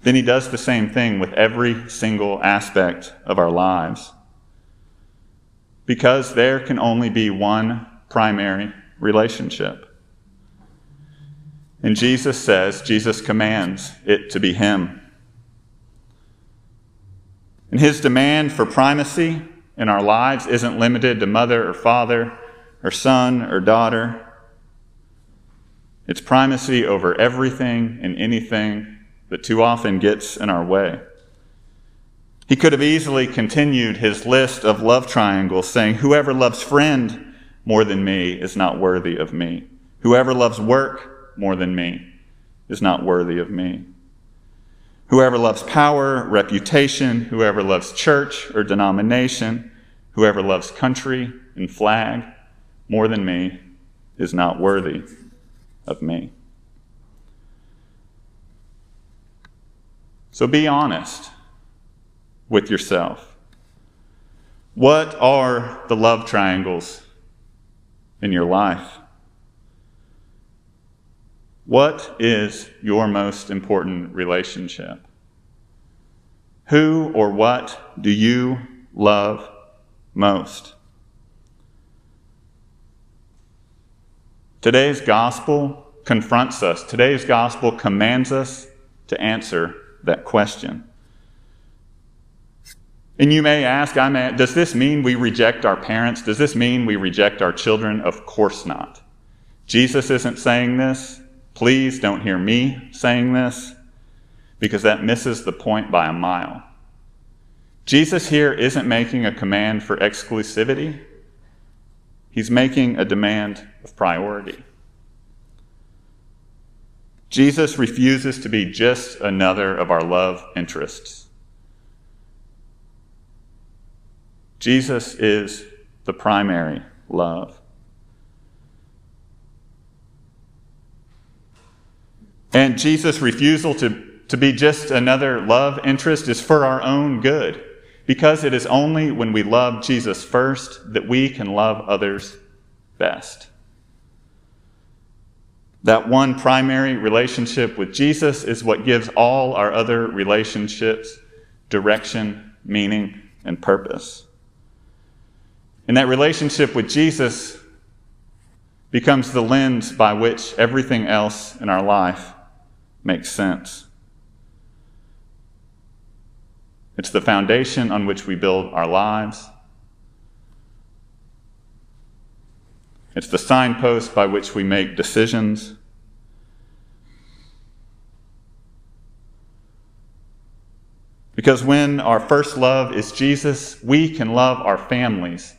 then he does the same thing with every single aspect of our lives. Because there can only be one primary relationship. And Jesus says, Jesus commands it to be him. And his demand for primacy in our lives isn't limited to mother or father or son or daughter. It's primacy over everything and anything that too often gets in our way. He could have easily continued his list of love triangles, saying, whoever loves friend more than me is not worthy of me. Whoever loves work more than me is not worthy of me. Whoever loves power, reputation, whoever loves church or denomination, whoever loves country and flag more than me is not worthy of me. So be honest with yourself. What are the love triangles in your life? What is your most important relationship? Who or what do you love most? Today's gospel confronts us. Today's gospel commands us to answer that question. And you may ask, I may, does this mean we reject our parents? Does this mean we reject our children? Of course not. Jesus isn't saying this. Please don't hear me saying this, because that misses the point by a mile. Jesus here isn't making a command for exclusivity. He's making a demand of priority. Jesus refuses to be just another of our love interests. Jesus is the primary love. And Jesus' refusal to, to be just another love interest is for our own good, because it is only when we love Jesus first that we can love others best. That one primary relationship with Jesus is what gives all our other relationships direction, meaning, and purpose. And that relationship with Jesus becomes the lens by which everything else in our life makes sense. It's the foundation on which we build our lives. It's the signpost by which we make decisions. Because when our first love is Jesus, we can love our families,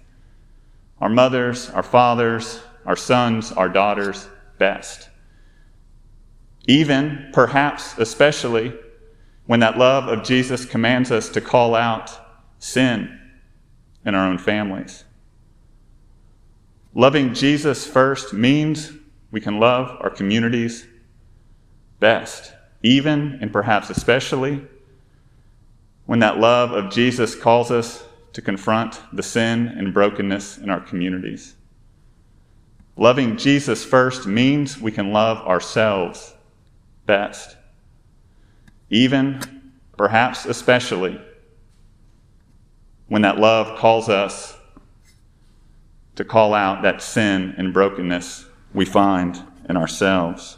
our mothers, our fathers, our sons, our daughters best. Even, perhaps especially, when that love of Jesus commands us to call out sin in our own families. Loving Jesus first means we can love our communities best, even and perhaps especially when that love of Jesus calls us to confront the sin and brokenness in our communities. Loving Jesus first means we can love ourselves best, even perhaps especially when that love calls us to call out that sin and brokenness we find in ourselves.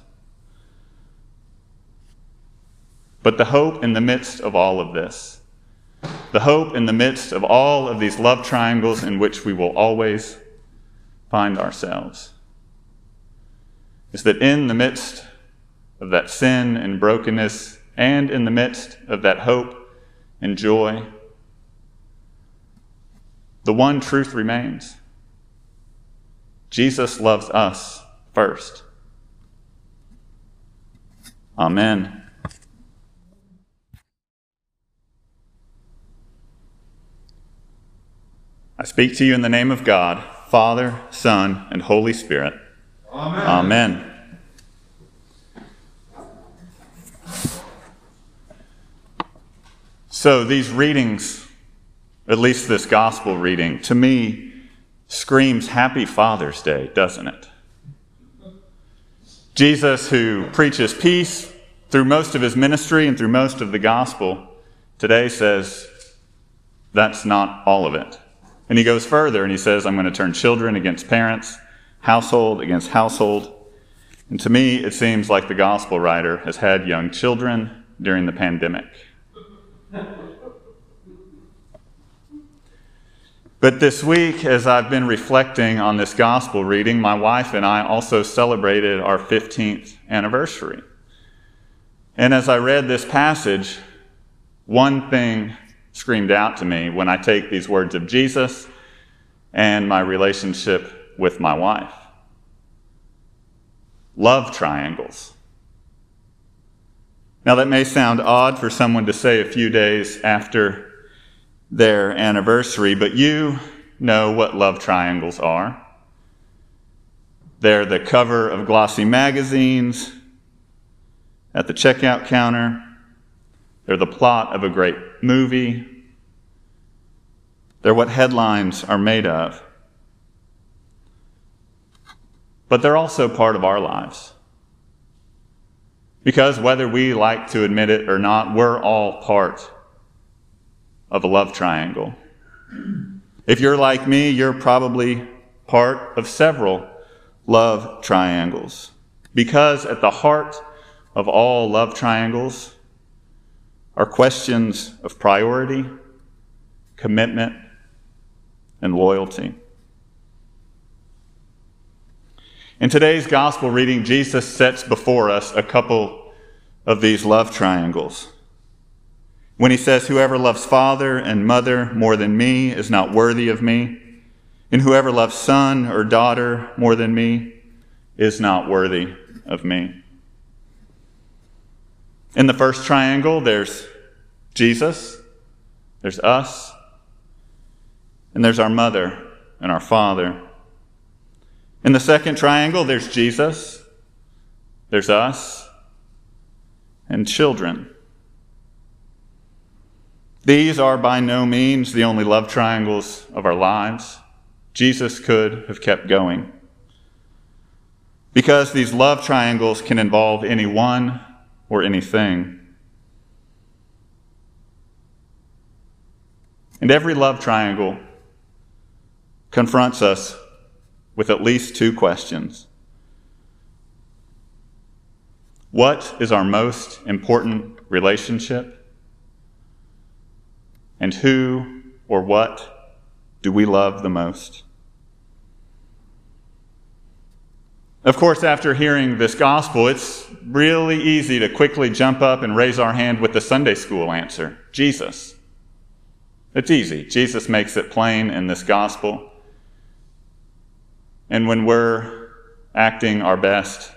But the hope in the midst of all of this, the hope in the midst of all of these love triangles in which we will always find ourselves, is that in the midst of that sin and brokenness, and in the midst of that hope and joy, the one truth remains. Jesus loves us first. Amen. I speak to you in the name of God, Father, Son, and Holy Spirit. Amen. Amen. So these readings, at least this gospel reading, to me screams Happy Father's Day, doesn't it? Jesus, who preaches peace through most of his ministry and through most of the gospel, today says, that's not all of it. And he goes further and he says, I'm going to turn children against parents, household against household. And to me, it seems like the gospel writer has had young children during the pandemic. But this week, as I've been reflecting on this gospel reading, my wife and I also celebrated our fifteenth anniversary. And as I read this passage, one thing screamed out to me when I take these words of Jesus and my relationship with my wife. Love triangles. Now, that may sound odd for someone to say a few days after their anniversary, but you know what love triangles are. They're the cover of glossy magazines, at the checkout counter. They're the plot of a great movie. They're what headlines are made of. But they're also part of our lives. Because whether we like to admit it or not, we're all part of a love triangle. If you're like me, you're probably part of several love triangles, because at the heart of all love triangles are questions of priority, commitment, and loyalty. In today's gospel reading, Jesus sets before us a couple of these love triangles. When he says, whoever loves father and mother more than me is not worthy of me, and whoever loves son or daughter more than me is not worthy of me. In the first triangle, there's Jesus, there's us, and there's our mother and our father. In the second triangle, there's Jesus, there's us, and children. These are by no means the only love triangles of our lives. Jesus could have kept going, because these love triangles can involve anyone or anything. And every love triangle confronts us with at least two questions. What is our most important relationship? And who or what do we love the most? Of course, after hearing this gospel, it's really easy to quickly jump up and raise our hand with the Sunday school answer, Jesus. It's easy. Jesus makes it plain in this gospel. And when we're acting our best,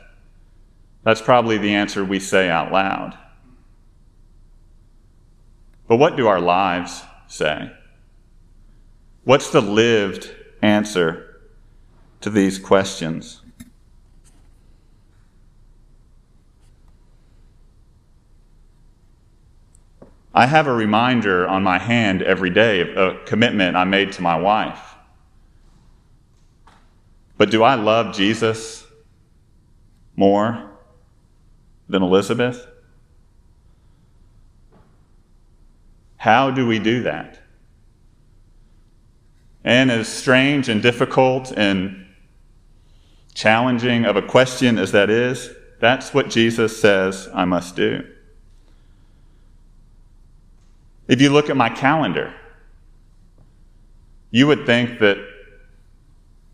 that's probably the answer we say out loud. But what do our lives say? What's the lived answer to these questions? I have a reminder on my hand every day of a commitment I made to my wife. But do I love Jesus more than Elizabeth? How do we do that? And as strange and difficult and challenging of a question as that is, that's what Jesus says I must do. If you look at my calendar, you would think that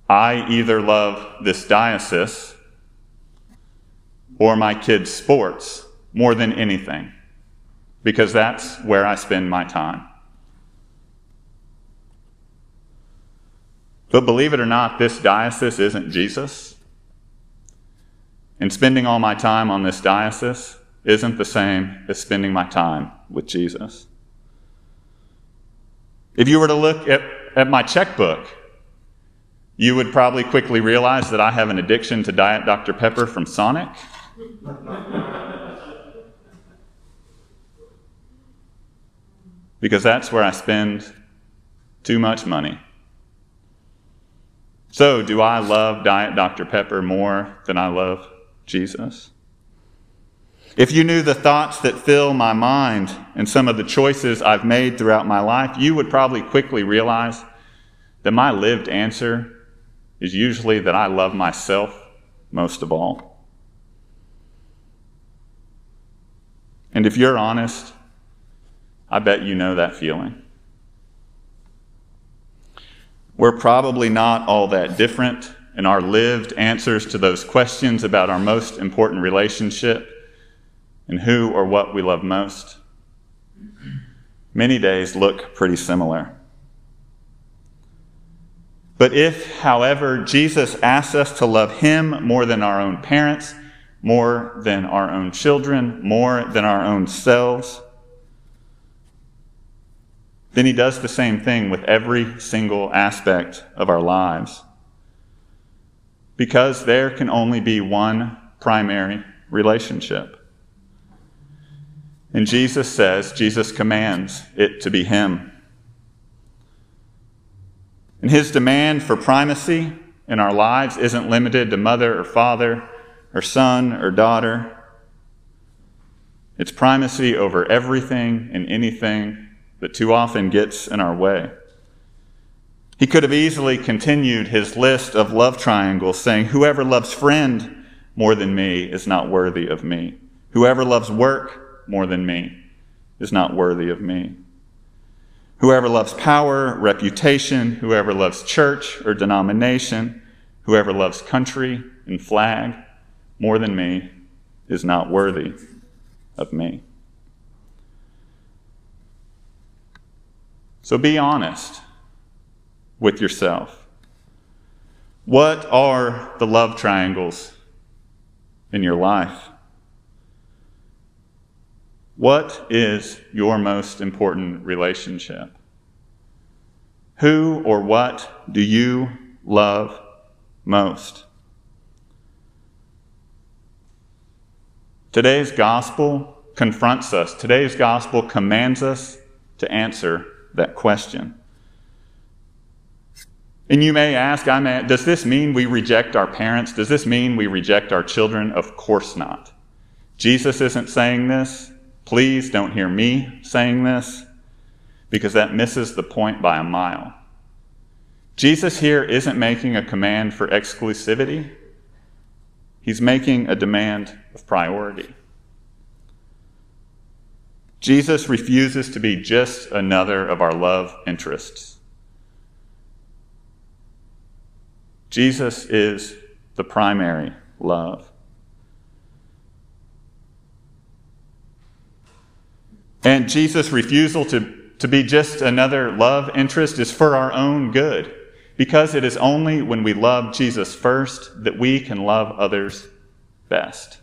I either love this diocese or my kids' sports more than anything, because that's where I spend my time. But believe it or not, this diocese isn't Jesus. And spending all my time on this diocese isn't the same as spending my time with Jesus. If you were to look at, at my checkbook, you would probably quickly realize that I have an addiction to Diet Doctor Pepper from Sonic. Because that's where I spend too much money. So, do I love Diet Doctor Pepper more than I love Jesus? If you knew the thoughts that fill my mind and some of the choices I've made throughout my life, you would probably quickly realize that my lived answer is usually that I love myself most of all. And if you're honest, I bet you know that feeling. We're probably not all that different, and our lived answers to those questions about our most important relationship and who or what we love most, many days look pretty similar. But if, however, Jesus asks us to love him more than our own parents, more than our own children, more than our own selves, then he does the same thing with every single aspect of our lives. Because there can only be one primary relationship. And Jesus says, Jesus commands it to be him. And his demand for primacy in our lives isn't limited to mother or father or son or daughter. It's primacy over everything and anything that too often gets in our way. He could have easily continued his list of love triangles, saying, whoever loves friend more than me is not worthy of me. Whoever loves work more than me is not worthy of me. Whoever loves power, reputation, whoever loves church or denomination, whoever loves country and flag more than me is not worthy of me. So be honest with yourself. What are the love triangles in your life? What is your most important relationship? Who or what do you love most? Today's gospel confronts us. Today's gospel commands us to answer that question. And you may ask, I may, does this mean we reject our parents? Does this mean we reject our children? Of course not. Jesus isn't saying this. Please don't hear me saying this, because that misses the point by a mile. Jesus here isn't making a command for exclusivity. He's making a demand of priority. Jesus refuses to be just another of our love interests. Jesus is the primary love. And Jesus' refusal to, to be just another love interest is for our own good, because it is only when we love Jesus first that we can love others best.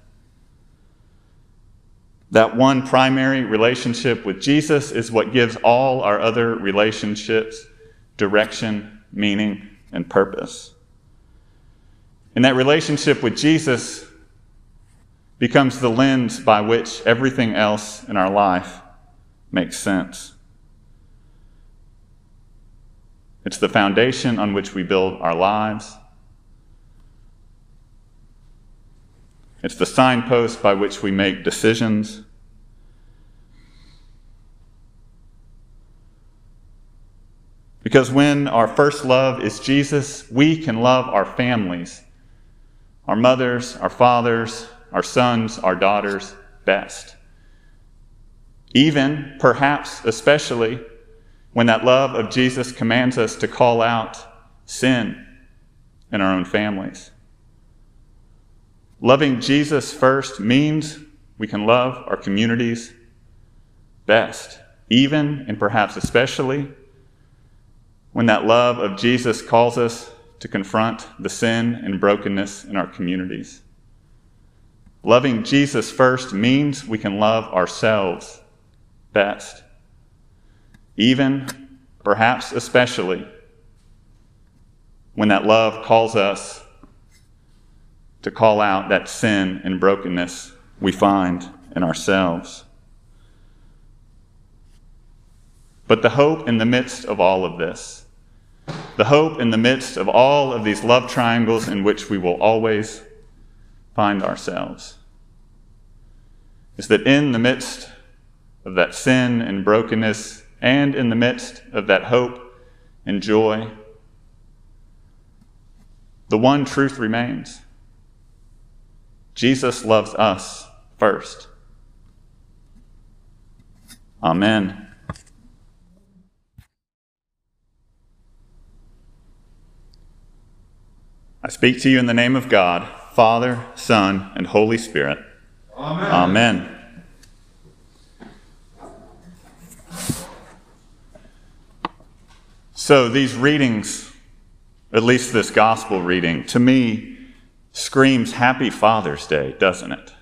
That one primary relationship with Jesus is what gives all our other relationships direction, meaning, and purpose. And that relationship with Jesus becomes the lens by which everything else in our life makes sense. It's the foundation on which we build our lives. It's the signpost by which we make decisions. Because when our first love is Jesus, we can love our families, our mothers, our fathers, our sons, our daughters best. Even, perhaps especially, when that love of Jesus commands us to call out sin in our own families. Loving Jesus first means we can love our communities best, even and perhaps especially when that love of Jesus calls us to confront the sin and brokenness in our communities. Loving Jesus first means we can love ourselves best, even, perhaps especially, when that love calls us to call out that sin and brokenness we find in ourselves. But the hope in the midst of all of this, the hope in the midst of all of these love triangles in which we will always find ourselves, is that in the midst of that sin and brokenness, and in the midst of that hope and joy, the one truth remains. Jesus loves us first. Amen. I speak to you in the name of God, Father, Son, and Holy Spirit. Amen. Amen. So these readings, at least this gospel reading, to me screams Happy Father's Day, doesn't it?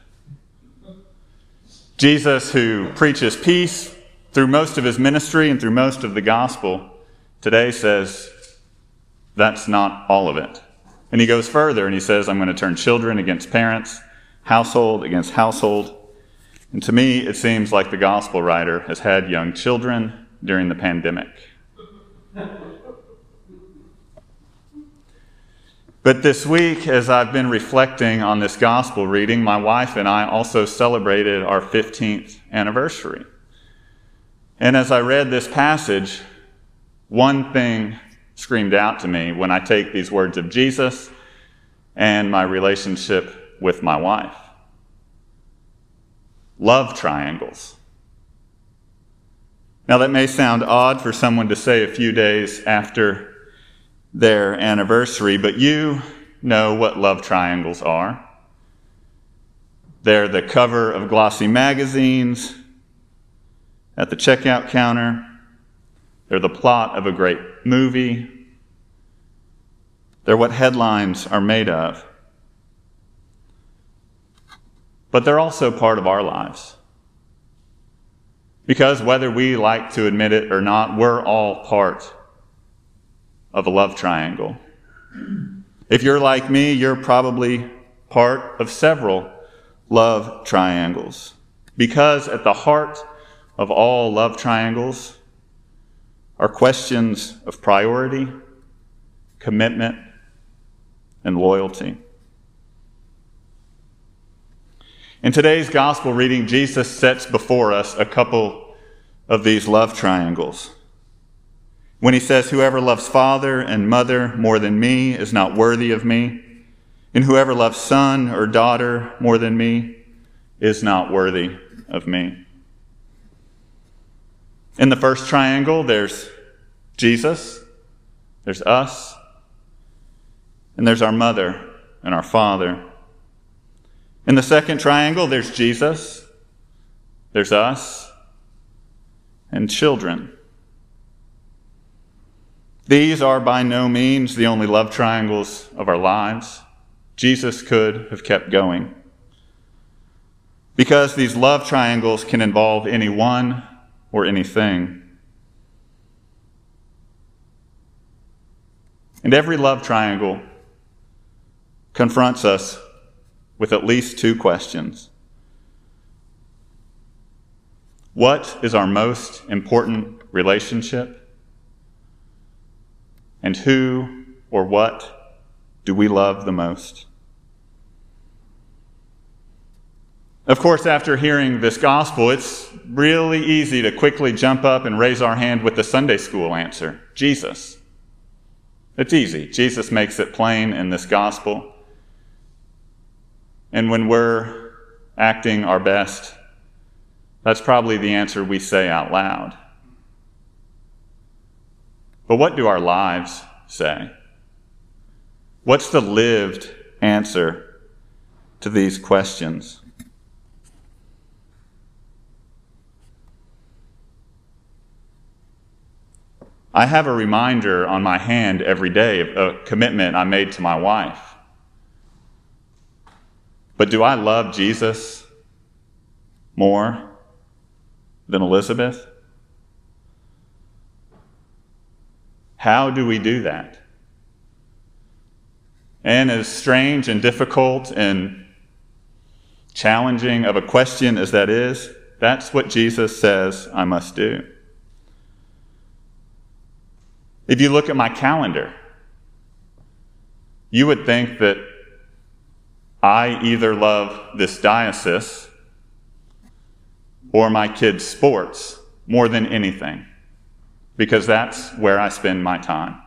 Jesus, who preaches peace through most of his ministry and through most of the gospel, today says, that's not all of it. And he goes further and he says, I'm going to turn children against parents, household against household. And to me, it seems like the gospel writer has had young children during the pandemic. But this week, as I've been reflecting on this gospel reading, my wife and I also celebrated our fifteenth anniversary. And as I read this passage, one thing screamed out to me when I take these words of Jesus and my relationship with my wife. Love triangles. Now, that may sound odd for someone to say a few days after their anniversary, but you know what love triangles are. They're the cover of glossy magazines, at the checkout counter. They're the plot of a great movie. They're what headlines are made of. But they're also part of our lives. Because whether we like to admit it or not, we're all part of a love triangle. If you're like me, you're probably part of several love triangles. Because at the heart of all love triangles are questions of priority, commitment, and loyalty. In today's gospel reading, Jesus sets before us a couple of these love triangles. When he says, whoever loves father and mother more than me is not worthy of me, and whoever loves son or daughter more than me is not worthy of me. In the first triangle, there's Jesus, there's us, and there's our mother and our Father. In the second triangle, there's Jesus, there's us, and children. These are by no means the only love triangles of our lives. Jesus could have kept going, because these love triangles can involve anyone or anything. And every love triangle confronts us with at least two questions. What is our most important relationship? And who or what do we love the most? Of course, after hearing this gospel, it's really easy to quickly jump up and raise our hand with the Sunday school answer, Jesus. It's easy. Jesus makes it plain in this gospel. And when we're acting our best, that's probably the answer we say out loud. But what do our lives say? What's the lived answer to these questions? I have a reminder on my hand every day of a commitment I made to my wife. But do I love Jesus more than Elizabeth? How do we do that? And as strange and difficult and challenging of a question as that is, that's what Jesus says I must do. If you look at my calendar, you would think that I either love this diocese or my kids' sports more than anything, because that's where I spend my time.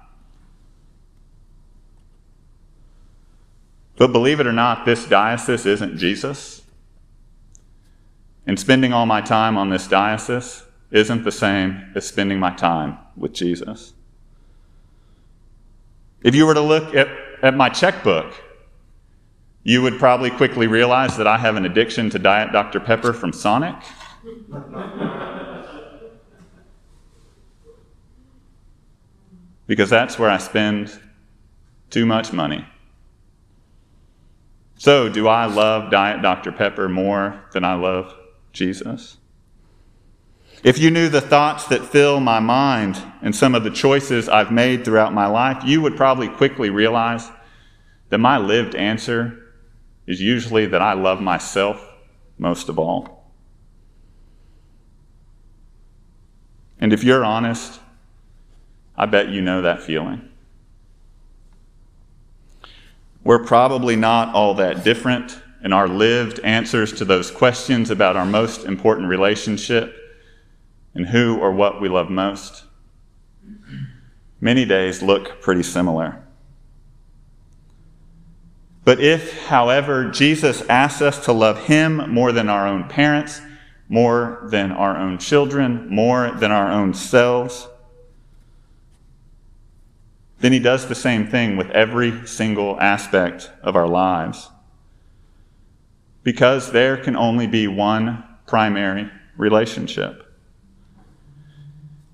But believe it or not, this diocese isn't Jesus. And spending all my time on this diocese isn't the same as spending my time with Jesus. If you were to look at, at my checkbook, you would probably quickly realize that I have an addiction to Diet Doctor Pepper from Sonic. Because that's where I spend too much money. So, do I love Diet Doctor Pepper more than I love Jesus? If you knew the thoughts that fill my mind and some of the choices I've made throughout my life, you would probably quickly realize that my lived answer is usually that I love myself most of all. And if you're honest, I bet you know that feeling. We're probably not all that different in our lived answers to those questions about our most important relationship and who or what we love most. Many days look pretty similar. But if, however, Jesus asks us to love him more than our own parents, more than our own children, more than our own selves, then he does the same thing with every single aspect of our lives. Because there can only be one primary relationship.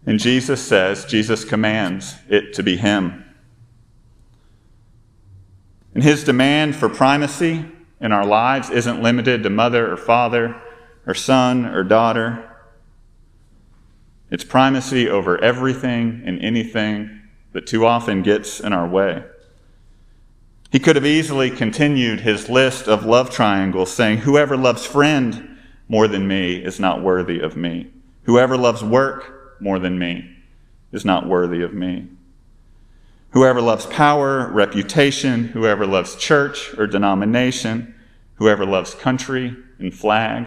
And Jesus says, Jesus commands it to be him. And his demand for primacy in our lives isn't limited to mother or father or son or daughter. It's primacy over everything and anything that too often gets in our way. He could have easily continued his list of love triangles saying, whoever loves friend more than me is not worthy of me. Whoever loves work more than me is not worthy of me. Whoever loves power, reputation, whoever loves church or denomination, whoever loves country and flag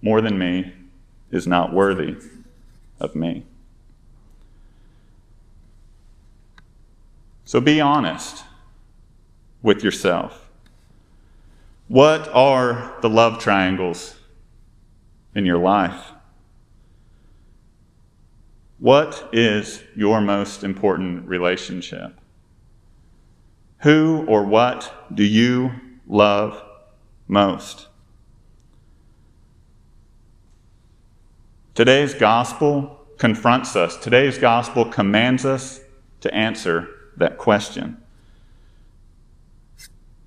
more than me is not worthy of me. So be honest with yourself. What are the love triangles in your life? What is your most important relationship? Who or what do you love most? Today's gospel confronts us. Today's gospel commands us to answer that question.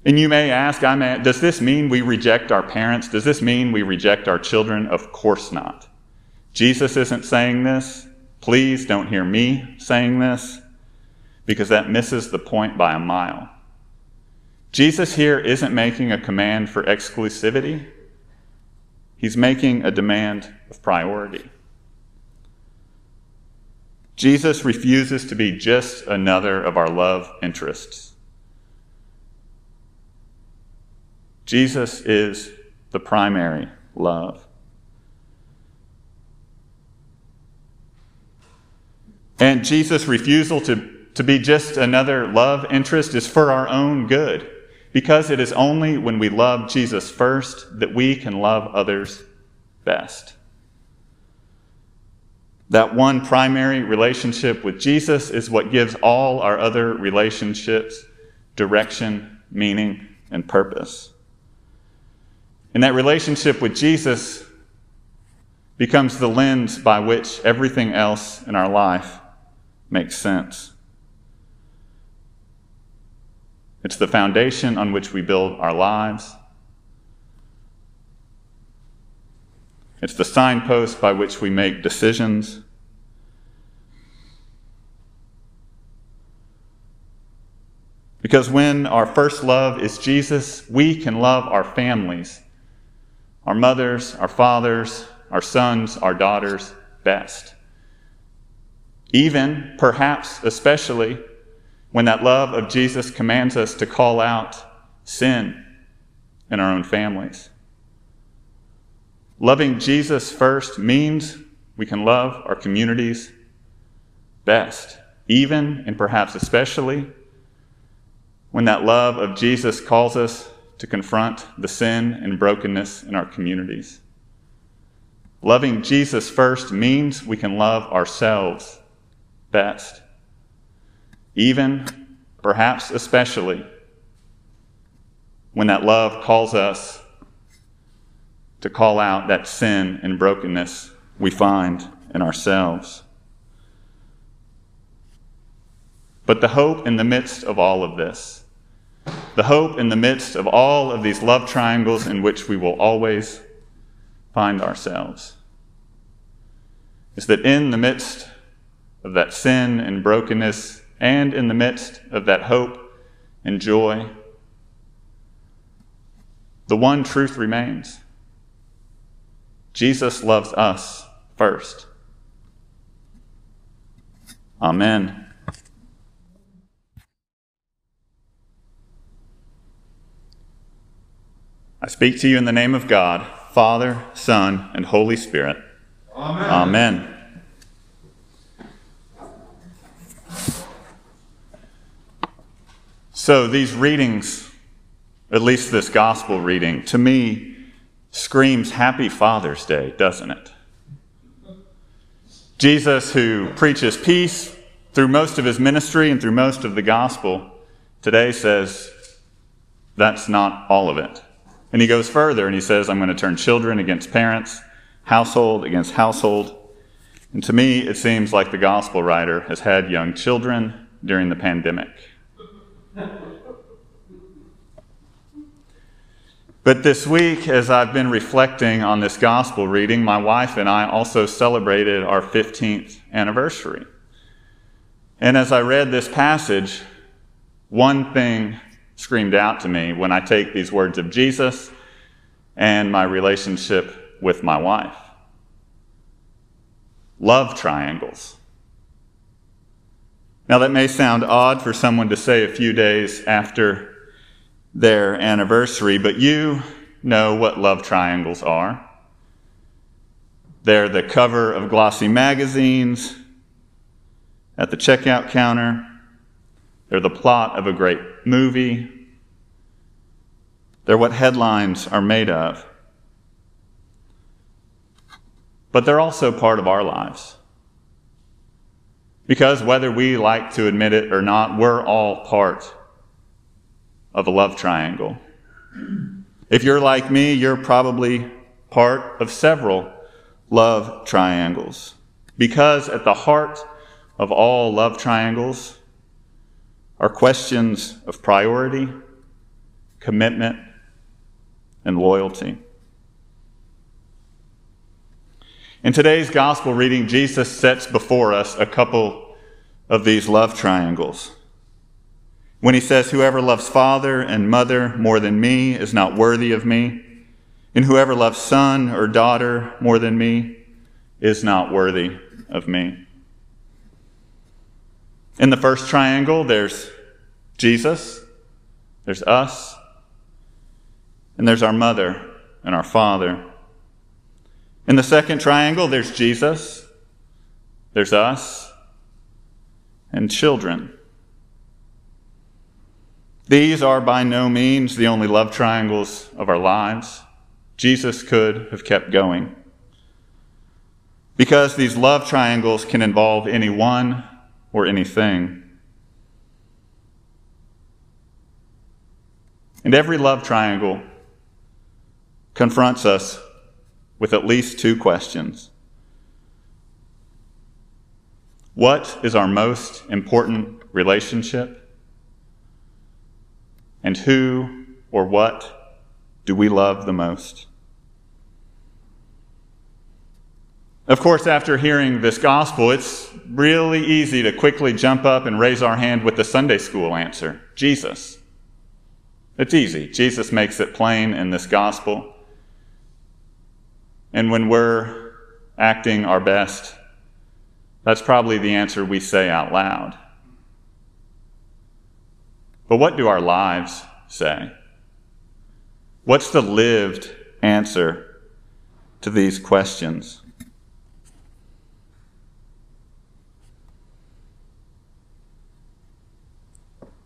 And you may ask, I may, does this mean we reject our parents? Does this mean we reject our children? Of course not. Jesus isn't saying this. Please don't hear me saying this, because that misses the point by a mile. Jesus here isn't making a command for exclusivity. He's making a demand of priority. Jesus refuses to be just another of our love interests. Jesus is the primary love. And Jesus' refusal to, to be just another love interest is for our own good, because it is only when we love Jesus first that we can love others best. That one primary relationship with Jesus is what gives all our other relationships direction, meaning, and purpose. And that relationship with Jesus becomes the lens by which everything else in our life makes sense. It's the foundation on which we build our lives. It's the signpost by which we make decisions. Because when our first love is Jesus, we can love our families, our mothers, our fathers, our sons, our daughters best. Even, perhaps especially, when that love of Jesus commands us to call out sin in our own families. Loving Jesus first means we can love our communities best, even and perhaps especially when that love of Jesus calls us to confront the sin and brokenness in our communities. Loving Jesus first means we can love ourselves best, even, perhaps especially, when that love calls us to call out that sin and brokenness we find in ourselves. But the hope in the midst of all of this, the hope in the midst of all of these love triangles in which we will always find ourselves, is that in the midst of that sin and brokenness, and in the midst of that hope and joy, the one truth remains. Jesus loves us first. Amen. I speak to you in the name of God, Father, Son, and Holy Spirit. Amen. Amen. So these readings, at least this gospel reading, to me screams Happy Father's Day, doesn't it? Jesus, who preaches peace through most of his ministry and through most of the gospel, today says, that's not all of it. And he goes further and he says, I'm going to turn children against parents, household against household. And to me, it seems like the gospel writer has had young children during the pandemic. But this week, as I've been reflecting on this gospel reading, my wife and I also celebrated our fifteenth anniversary. And as I read this passage, one thing screamed out to me when I take these words of Jesus and my relationship with my wife. Love triangles. Now, that may sound odd for someone to say a few days after their anniversary, but you know what love triangles are. They're the cover of glossy magazines, at the checkout counter. They're the plot of a great movie. They're what headlines are made of. But they're also part of our lives. Because whether we like to admit it or not, we're all part of a love triangle. If you're like me, you're probably part of several love triangles, because at the heart of all love triangles are questions of priority, commitment, and loyalty. In today's gospel reading, Jesus sets before us a couple of these love triangles. When he says, "Whoever loves father and mother more than me is not worthy of me, and whoever loves son or daughter more than me is not worthy of me." In the first triangle, there's Jesus, there's us, and there's our mother and our father. In the second triangle, there's Jesus, there's us, and children. These are by no means the only love triangles of our lives. Jesus could have kept going, because these love triangles can involve anyone or anything. And every love triangle confronts us with at least two questions. What is our most important relationship? And who or what do we love the most? Of course, after hearing this gospel, it's really easy to quickly jump up and raise our hand with the Sunday school answer, Jesus. It's easy. Jesus makes it plain in this gospel. And when we're acting our best, that's probably the answer we say out loud. But what do our lives say? What's the lived answer to these questions?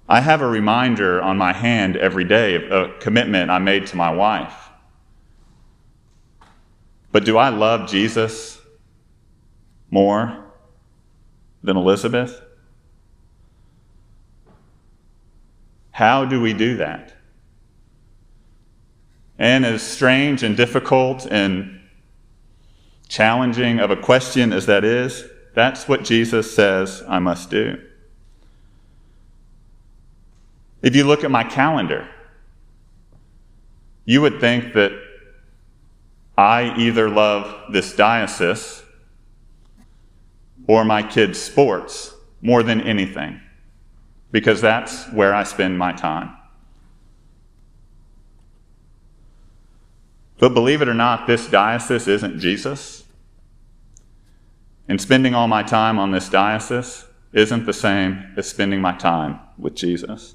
I have a reminder on my hand every day of a commitment I made to my wife. But do I love Jesus more than Elizabeth? How do we do that? And as strange and difficult and challenging of a question as that is, that's what Jesus says I must do. If you look at my calendar, you would think that I either love this diocese or my kids' sports more than anything, because that's where I spend my time. But believe it or not, this diocese isn't Jesus. And spending all my time on this diocese isn't the same as spending my time with Jesus.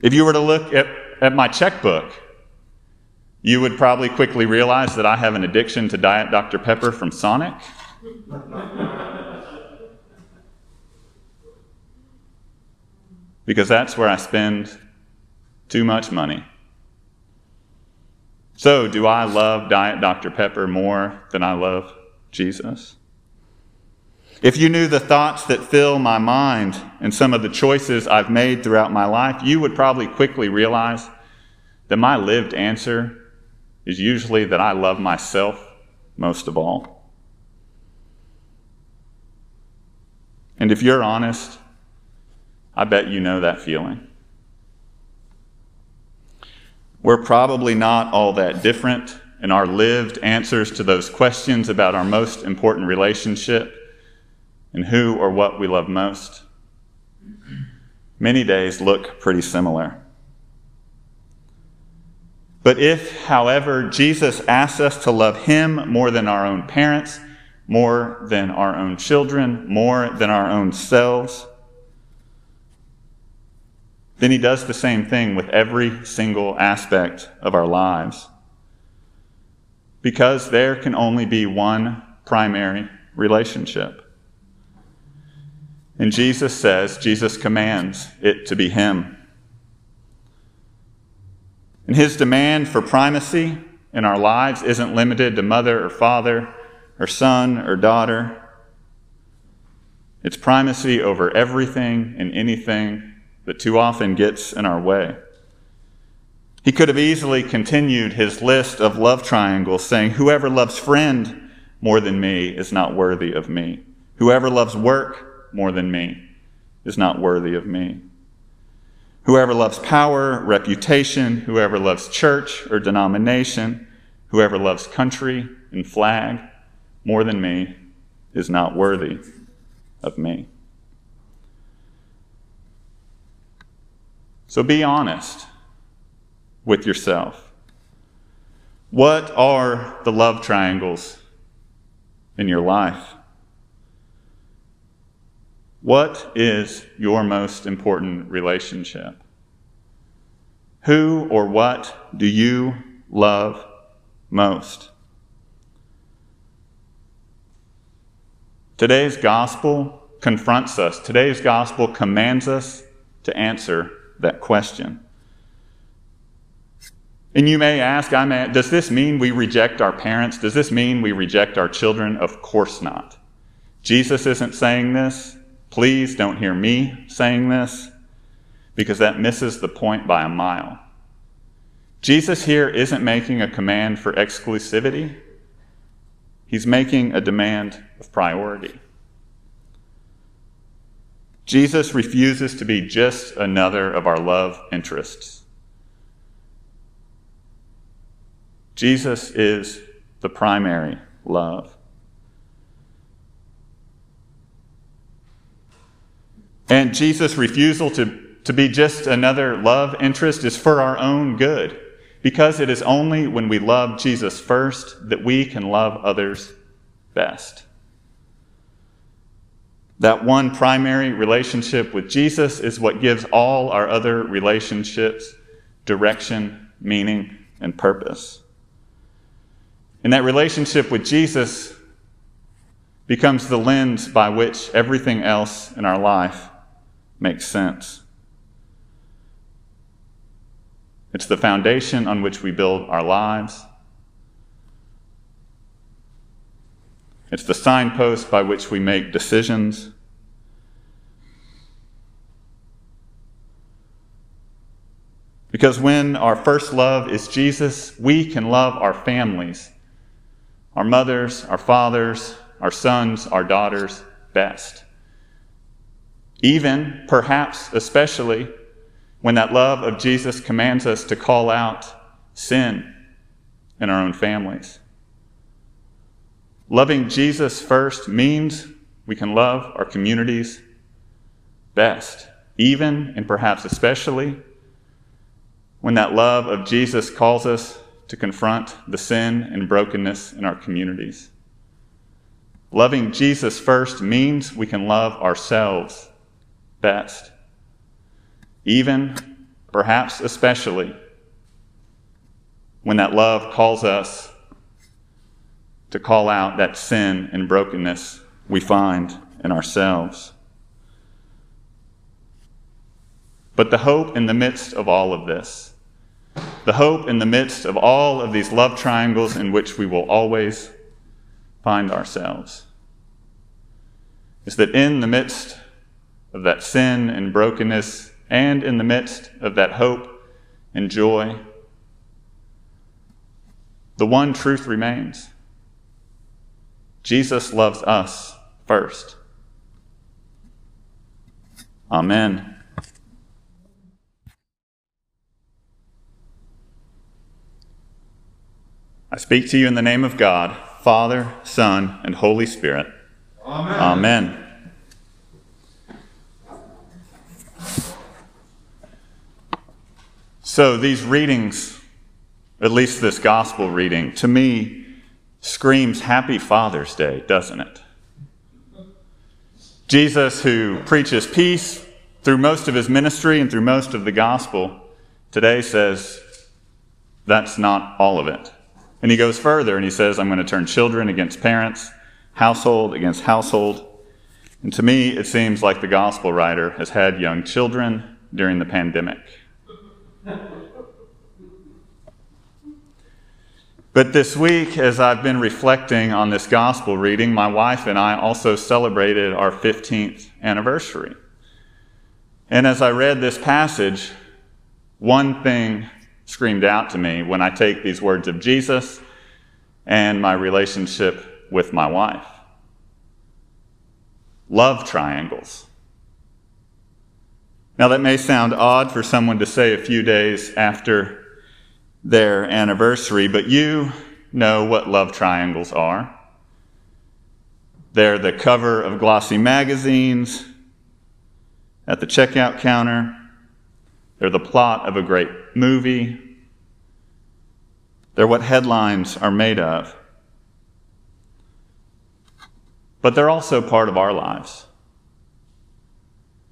If you were to look at, at my checkbook, you would probably quickly realize that I have an addiction to Diet Doctor Pepper from Sonic. Because that's where I spend too much money. So, do I love Diet Doctor Pepper more than I love Jesus? If you knew the thoughts that fill my mind and some of the choices I've made throughout my life, you would probably quickly realize that my lived answer is usually that I love myself most of all. And if you're honest, I bet you know that feeling. We're probably not all that different, and our lived answers to those questions about our most important relationship and who or what we love most many days look pretty similar. But if, however, Jesus asks us to love him more than our own parents, more than our own children, more than our own selves, then he does the same thing with every single aspect of our lives. Because there can only be one primary relationship. And Jesus says, Jesus commands it to be him. And his demand for primacy in our lives isn't limited to mother or father or son or daughter. It's primacy over everything and anything that too often gets in our way. He could have easily continued his list of love triangles, saying, whoever loves friend more than me is not worthy of me. Whoever loves work more than me is not worthy of me. Whoever loves power, reputation, whoever loves church or denomination, whoever loves country and flag more than me is not worthy of me. So be honest with yourself. What are the love triangles in your life? What is your most important relationship? Who or what do you love most? Today's gospel confronts us. Today's gospel commands us to answer that question. And you may ask, I may, does this mean we reject our parents? Does this mean we reject our children? Of course not. Jesus isn't saying this. Please don't hear me saying this, because that misses the point by a mile. Jesus here isn't making a command for exclusivity. He's making a demand of priority. Jesus refuses to be just another of our love interests. Jesus is the primary love. And Jesus' refusal to, to be just another love interest is for our own good, because it is only when we love Jesus first that we can love others best. That one primary relationship with Jesus is what gives all our other relationships direction, meaning, and purpose. And that relationship with Jesus becomes the lens by which everything else in our life makes sense. It's the foundation on which we build our lives. It's the signpost by which we make decisions. Because when our first love is Jesus, we can love our families, our mothers, our fathers, our sons, our daughters best. Even, perhaps, especially, when that love of Jesus commands us to call out sin in our own families. Loving Jesus first means we can love our communities best, even and perhaps especially when that love of Jesus calls us to confront the sin and brokenness in our communities. Loving Jesus first means we can love ourselves best, even, perhaps especially, when that love calls us to call out that sin and brokenness we find in ourselves. But the hope in the midst of all of this, the hope in the midst of all of these love triangles in which we will always find ourselves, is that in the midst of that sin and brokenness, and in the midst of that hope and joy, the one truth remains. Jesus loves us first. Amen. I speak to you in the name of God, Father, Son, and Holy Spirit. Amen. Amen. So these readings, at least this gospel reading, to me screams Happy Father's Day, doesn't it? Jesus, who preaches peace through most of his ministry and through most of the gospel, today says, that's not all of it. And he goes further and he says, I'm going to turn children against parents, household against household. And to me, it seems like the gospel writer has had young children during the pandemic. But this week, as I've been reflecting on this gospel reading, my wife and I also celebrated our fifteenth anniversary. And as I read this passage, one thing screamed out to me when I take these words of Jesus and my relationship with my wife. Love triangles. Now that may sound odd for someone to say a few days after their anniversary, but you know what love triangles are. They're the cover of glossy magazines, at the checkout counter. They're the plot of a great movie. They're what headlines are made of. But they're also part of our lives.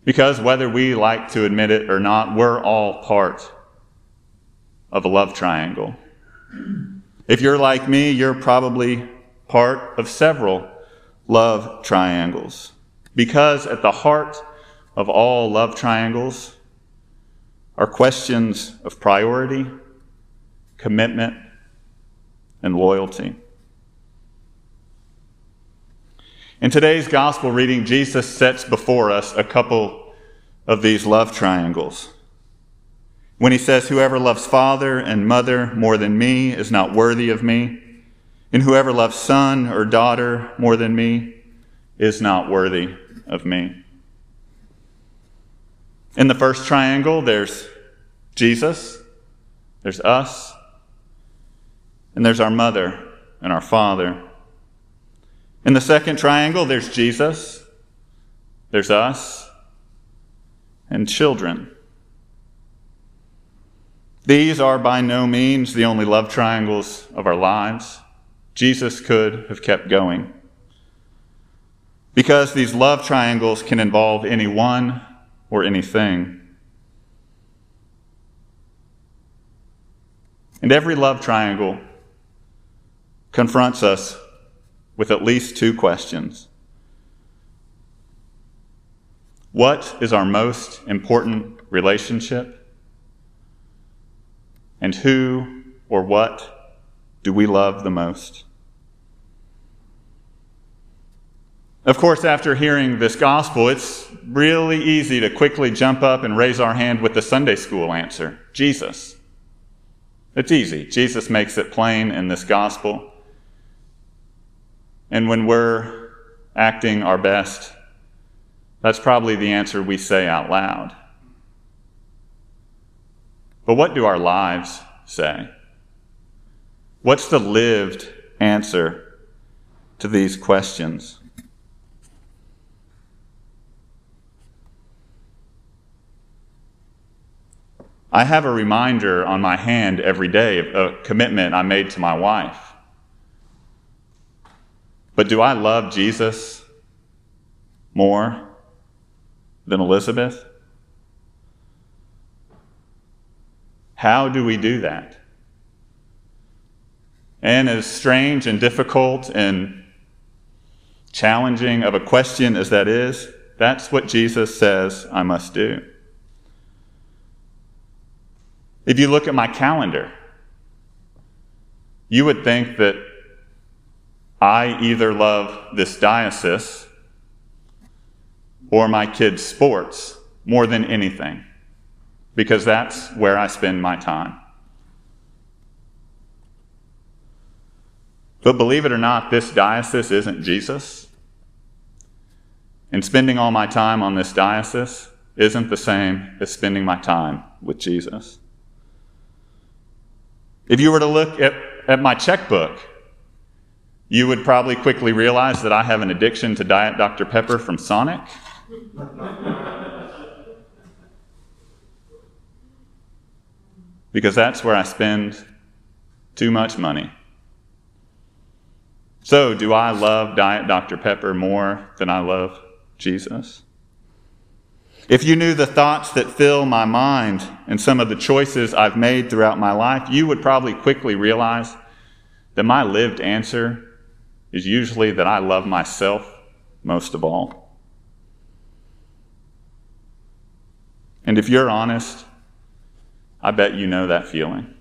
Because whether we like to admit it or not, we're all part of a love triangle. If you're like me, you're probably part of several love triangles. Because at the heart of all love triangles are questions of priority, commitment, and loyalty. In today's gospel reading, Jesus sets before us a couple of these love triangles. When he says, "Whoever loves father and mother more than me is not worthy of me, and whoever loves son or daughter more than me is not worthy of me." In the first triangle, there's Jesus, there's us, and there's our mother and our father. In the second triangle, there's Jesus, there's us, and children. These are by no means the only love triangles of our lives. Jesus could have kept going. Because these love triangles can involve any one or anything. And every love triangle confronts us with at least two questions. What is our most important relationship? And who or what do we love the most? Of course, after hearing this gospel, it's really easy to quickly jump up and raise our hand with the Sunday school answer, Jesus. It's easy. Jesus makes it plain in this gospel. And when we're acting our best, that's probably the answer we say out loud. But what do our lives say? What's the lived answer to these questions? I have a reminder on my hand every day of a commitment I made to my wife. But do I love Jesus more than Elizabeth? How do we do that? And as strange and difficult and challenging of a question as that is, that's what Jesus says I must do. If you look at my calendar, you would think that I either love this diocese or my kids' sports more than anything, because that's where I spend my time. But believe it or not, this diocese isn't Jesus. And spending all my time on this diocese isn't the same as spending my time with Jesus. If you were to look at, at my checkbook, you would probably quickly realize that I have an addiction to Diet Doctor Pepper from Sonic. Because that's where I spend too much money. So, do I love Diet Doctor Pepper more than I love Jesus? If you knew the thoughts that fill my mind and some of the choices I've made throughout my life, you would probably quickly realize that my lived answer is usually that I love myself most of all. And if you're honest, I bet you know that feeling.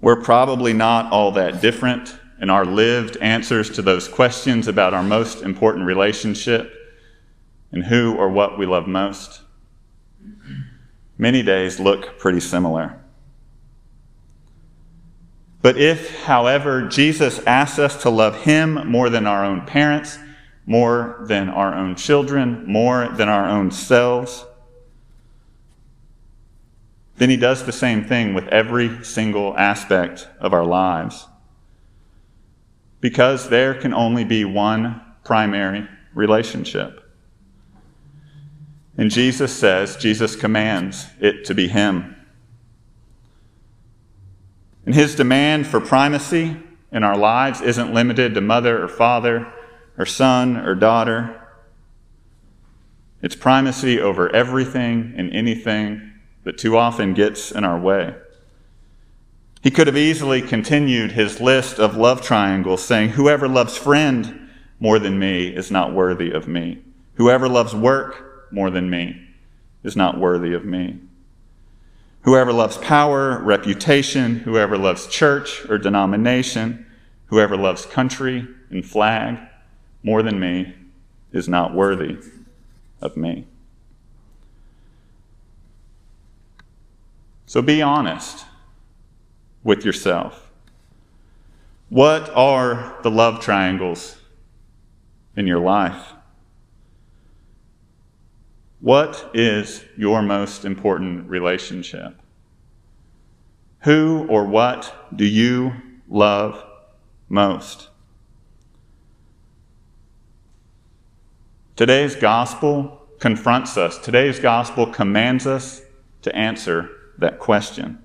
We're probably not all that different, and our lived answers to those questions about our most important relationship and who or what we love most, many days look pretty similar. But if, however, Jesus asks us to love him more than our own parents, more than our own children, more than our own selves, then he does the same thing with every single aspect of our lives. Because there can only be one primary relationship. And Jesus says, Jesus commands it to be him. And his demand for primacy in our lives isn't limited to mother or father or son or daughter. It's primacy over everything and anything that too often gets in our way. He could have easily continued his list of love triangles, saying, whoever loves friend more than me is not worthy of me. Whoever loves work more than me is not worthy of me. Whoever loves power, reputation, whoever loves church or denomination, whoever loves country and flag more than me is not worthy of me. So be honest with yourself. What are the love triangles in your life? What is your most important relationship? Who or what do you love most? Today's gospel confronts us. Today's gospel commands us to answer that question.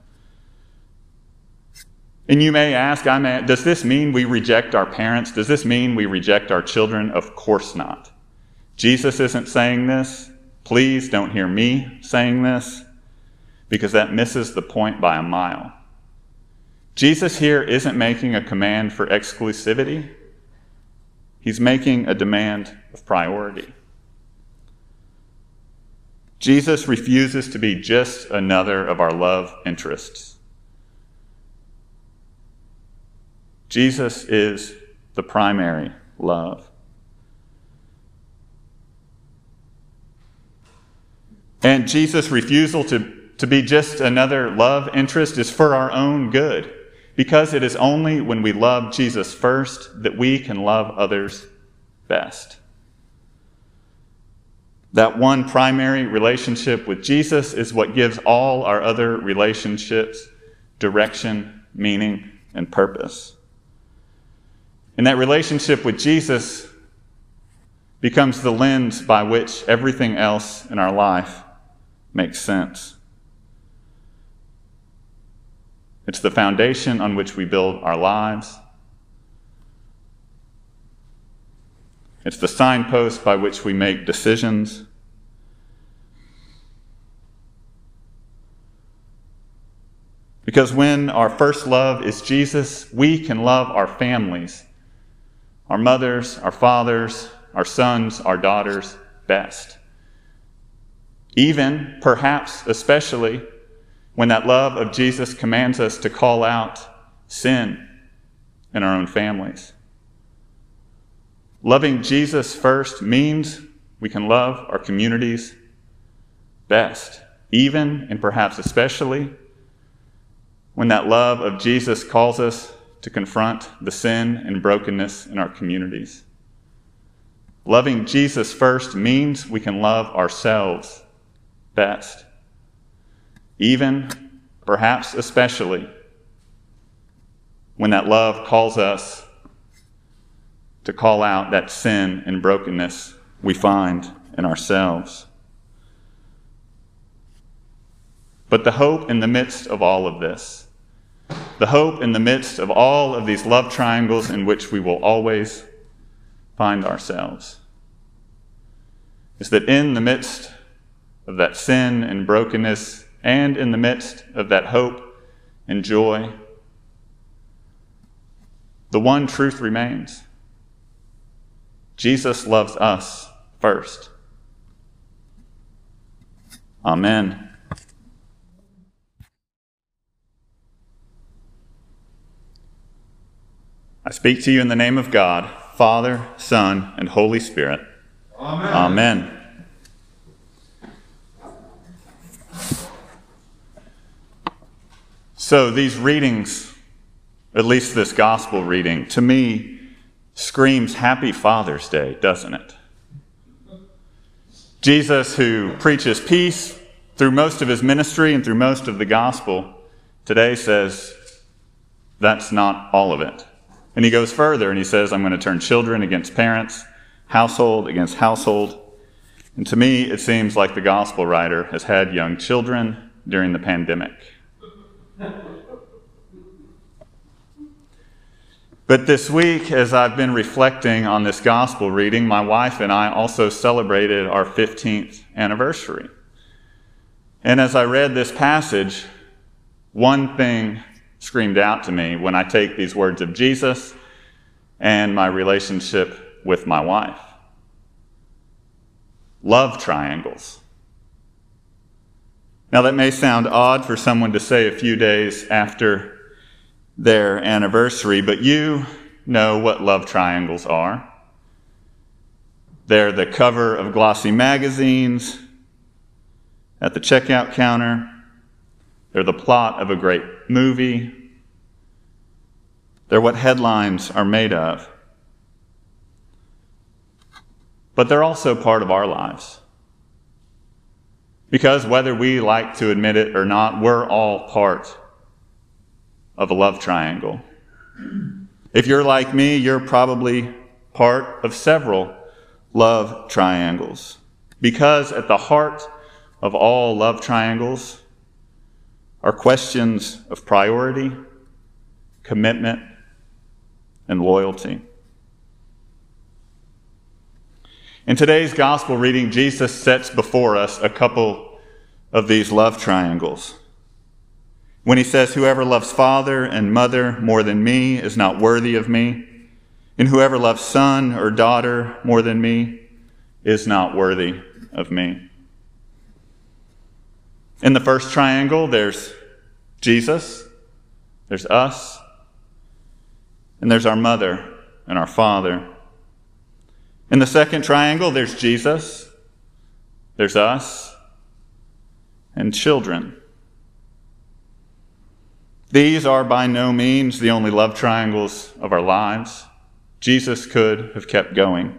And you may ask, I may, does this mean we reject our parents? Does this mean we reject our children? Of course not. Jesus isn't saying this. Please don't hear me saying this, because that misses the point by a mile. Jesus here isn't making a command for exclusivity. He's making a demand of priority. Jesus refuses to be just another of our love interests. Jesus is the primary love. And Jesus' refusal to, to be just another love interest is for our own good, because it is only when we love Jesus first that we can love others best. That one primary relationship with Jesus is what gives all our other relationships direction, meaning, and purpose. And that relationship with Jesus becomes the lens by which everything else in our life makes sense. It's the foundation on which we build our lives. It's the signpost by which we make decisions. Because when our first love is Jesus, we can love our families, our mothers, our fathers, our sons, our daughters best. Even, perhaps, especially, when that love of Jesus commands us to call out sin in our own families. Loving Jesus first means we can love our communities best, even and perhaps especially when that love of Jesus calls us to confront the sin and brokenness in our communities. Loving Jesus first means we can love ourselves best, even, perhaps especially, when that love calls us to call out that sin and brokenness we find in ourselves. But the hope in the midst of all of this, the hope in the midst of all of these love triangles in which we will always find ourselves, is that in the midst of that sin and brokenness, and in the midst of that hope and joy, the one truth remains. Jesus loves us first. Amen. I speak to you in the name of God, Father, Son, and Holy Spirit. Amen. Amen. So these readings, at least this gospel reading, to me screams Happy Father's Day, doesn't it? Jesus, who preaches peace through most of his ministry and through most of the gospel, today says, that's not all of it. And he goes further and he says, I'm going to turn children against parents, household against household. And to me, it seems like the gospel writer has had young children during the pandemic. But this week, as I've been reflecting on this gospel reading, my wife and I also celebrated our fifteenth anniversary. And as I read this passage, one thing screamed out to me when I take these words of Jesus and my relationship with my wife. Love triangles. Now that may sound odd for someone to say a few days after their anniversary, but you know what love triangles are. They're the cover of glossy magazines, at the checkout counter. They're the plot of a great movie. They're what headlines are made of. But they're also part of our lives. Because whether we like to admit it or not, we're all part of a love triangle. If you're like me, you're probably part of several love triangles. Because at the heart of all love triangles are questions of priority, commitment, and loyalty. In today's gospel reading, Jesus sets before us a couple of these love triangles. When he says, whoever loves father and mother more than me is not worthy of me, and whoever loves son or daughter more than me is not worthy of me. In the first triangle, there's Jesus, there's us, and there's our mother and our father. In the second triangle, there's Jesus, there's us, and children. These are by no means the only love triangles of our lives. Jesus could have kept going.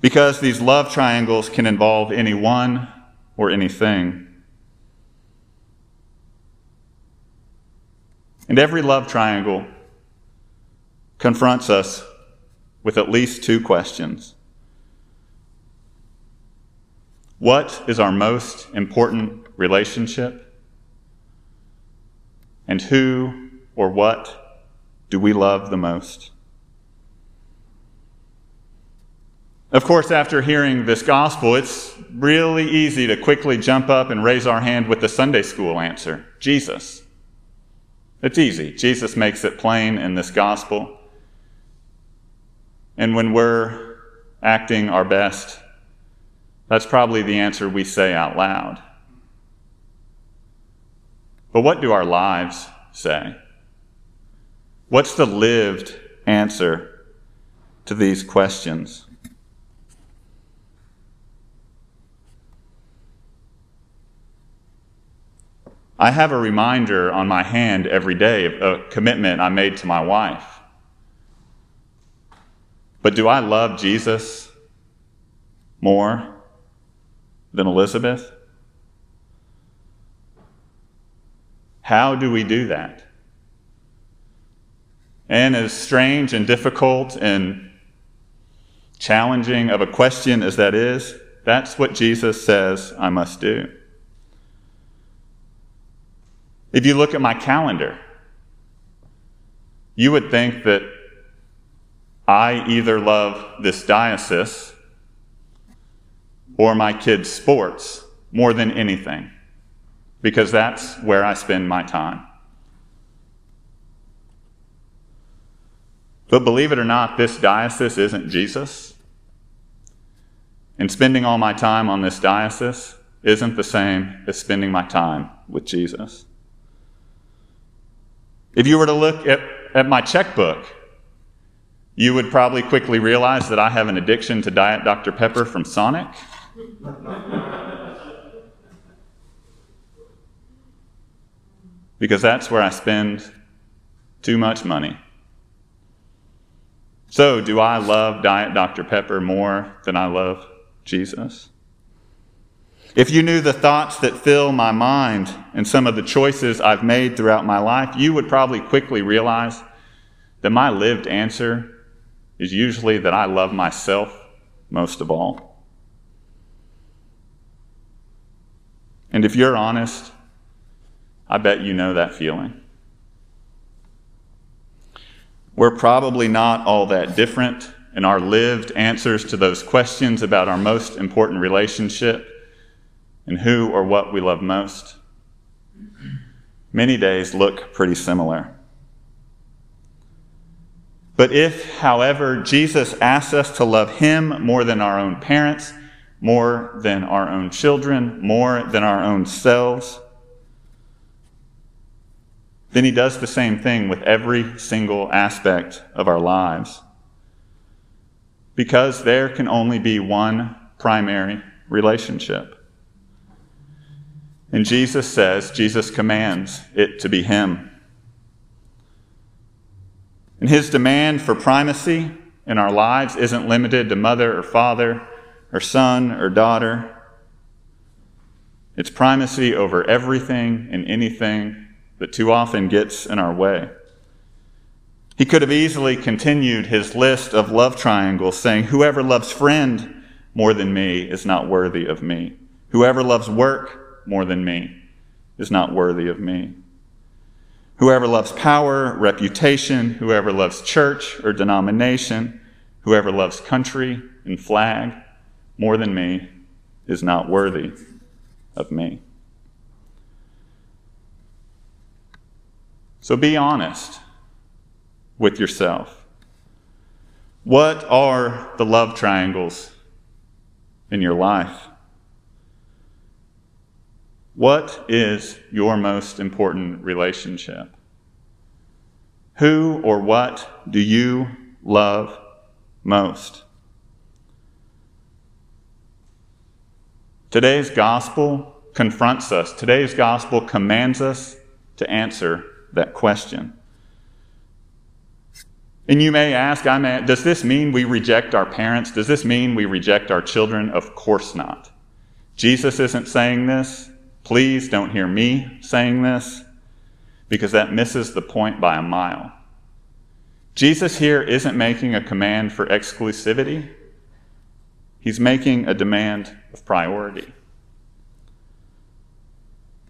Because these love triangles can involve anyone or anything. And every love triangle confronts us with at least two questions. What is our most important relationship? And who or what do we love the most? Of course, after hearing this gospel, it's really easy to quickly jump up and raise our hand with the Sunday school answer, Jesus. It's easy. Jesus makes it plain in this gospel. And when we're acting our best, that's probably the answer we say out loud. But what do our lives say? What's the lived answer to these questions? I have a reminder on my hand every day of a commitment I made to my wife. But do I love Jesus more than Elizabeth? How do we do that? And as strange and difficult and challenging of a question as that is, that's what Jesus says I must do. If you look at my calendar, you would think that I either love this diocese or my kids' sports more than anything, because that's where I spend my time. But believe it or not, this diocese isn't Jesus. And spending all my time on this diocese isn't the same as spending my time with Jesus. If you were to look at, at my checkbook, you would probably quickly realize that I have an addiction to Diet Doctor Pepper from Sonic. because that's where I spend too much money. So, do I love Diet Doctor Pepper more than I love Jesus? If you knew the thoughts that fill my mind and some of the choices I've made throughout my life, you would probably quickly realize that my lived answer is usually that I love myself most of all. And if you're honest, I bet you know that feeling. We're probably not all that different in our lived answers to those questions about our most important relationship and who or what we love most. Many days look pretty similar. But if, however, Jesus asks us to love him more than our own parents, more than our own children, more than our own selves, then he does the same thing with every single aspect of our lives. Because there can only be one primary relationship. And Jesus says, Jesus commands it to be him. And his demand for primacy in our lives isn't limited to mother or father or son or daughter. It's primacy over everything and anything that too often gets in our way. He could have easily continued his list of love triangles, saying, whoever loves friend more than me is not worthy of me. Whoever loves work more than me is not worthy of me. Whoever loves power, reputation, whoever loves church or denomination, whoever loves country and flag more than me is not worthy of me. So be honest with yourself. What are the love triangles in your life? What is your most important relationship? Who or what do you love most? Today's gospel confronts us. Today's gospel commands us to answer that question. And you may ask, I may, does this mean we reject our parents? Does this mean we reject our children? Of course not. Jesus isn't saying this. Please don't hear me saying this, because that misses the point by a mile. Jesus here isn't making a command for exclusivity. He's making a demand of priority.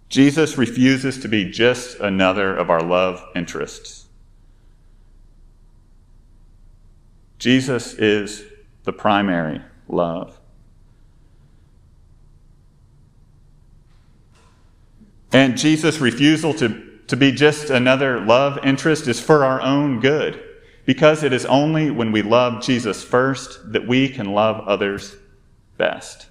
Jesus refuses to be just another of our love interests. Jesus is the primary love. And Jesus' refusal to, to be just another love interest is for our own good, because it is only when we love Jesus first that we can love others best.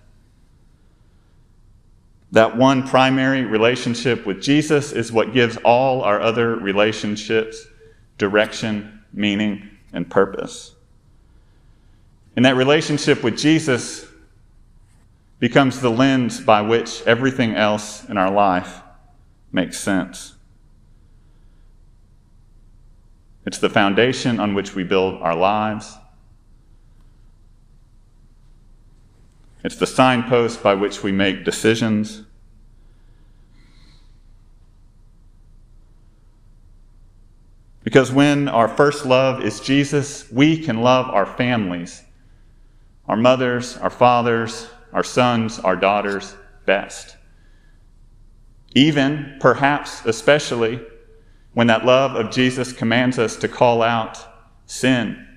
That one primary relationship with Jesus is what gives all our other relationships direction, meaning, and purpose. And that relationship with Jesus becomes the lens by which everything else in our life makes sense. It's the foundation on which we build our lives. It's the signpost by which we make decisions. Because when our first love is Jesus, we can love our families, our mothers, our fathers, our sons, our daughters best. Even, perhaps, especially, when that love of Jesus commands us to call out sin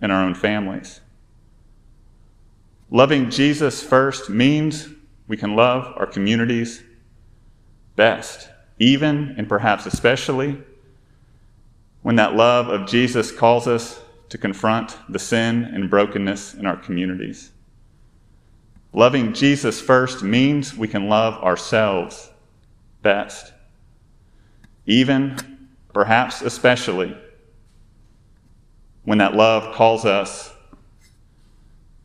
in our own families. Loving Jesus first means we can love our communities best, even and perhaps especially when that love of Jesus calls us to confront the sin and brokenness in our communities. Loving Jesus first means we can love ourselves best, even, perhaps especially, when that love calls us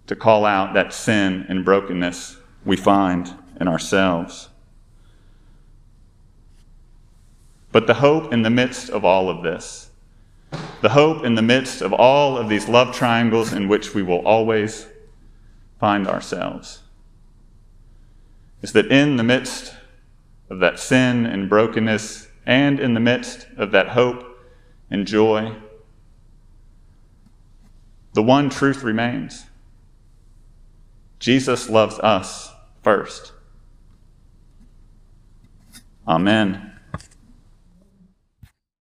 to call out that sin and brokenness we find in ourselves. But the hope in the midst of all of this, the hope in the midst of all of these love triangles in which we will always find ourselves, is that in the midst of that sin and brokenness, and in the midst of that hope and joy, the one truth remains. Jesus loves us first. Amen.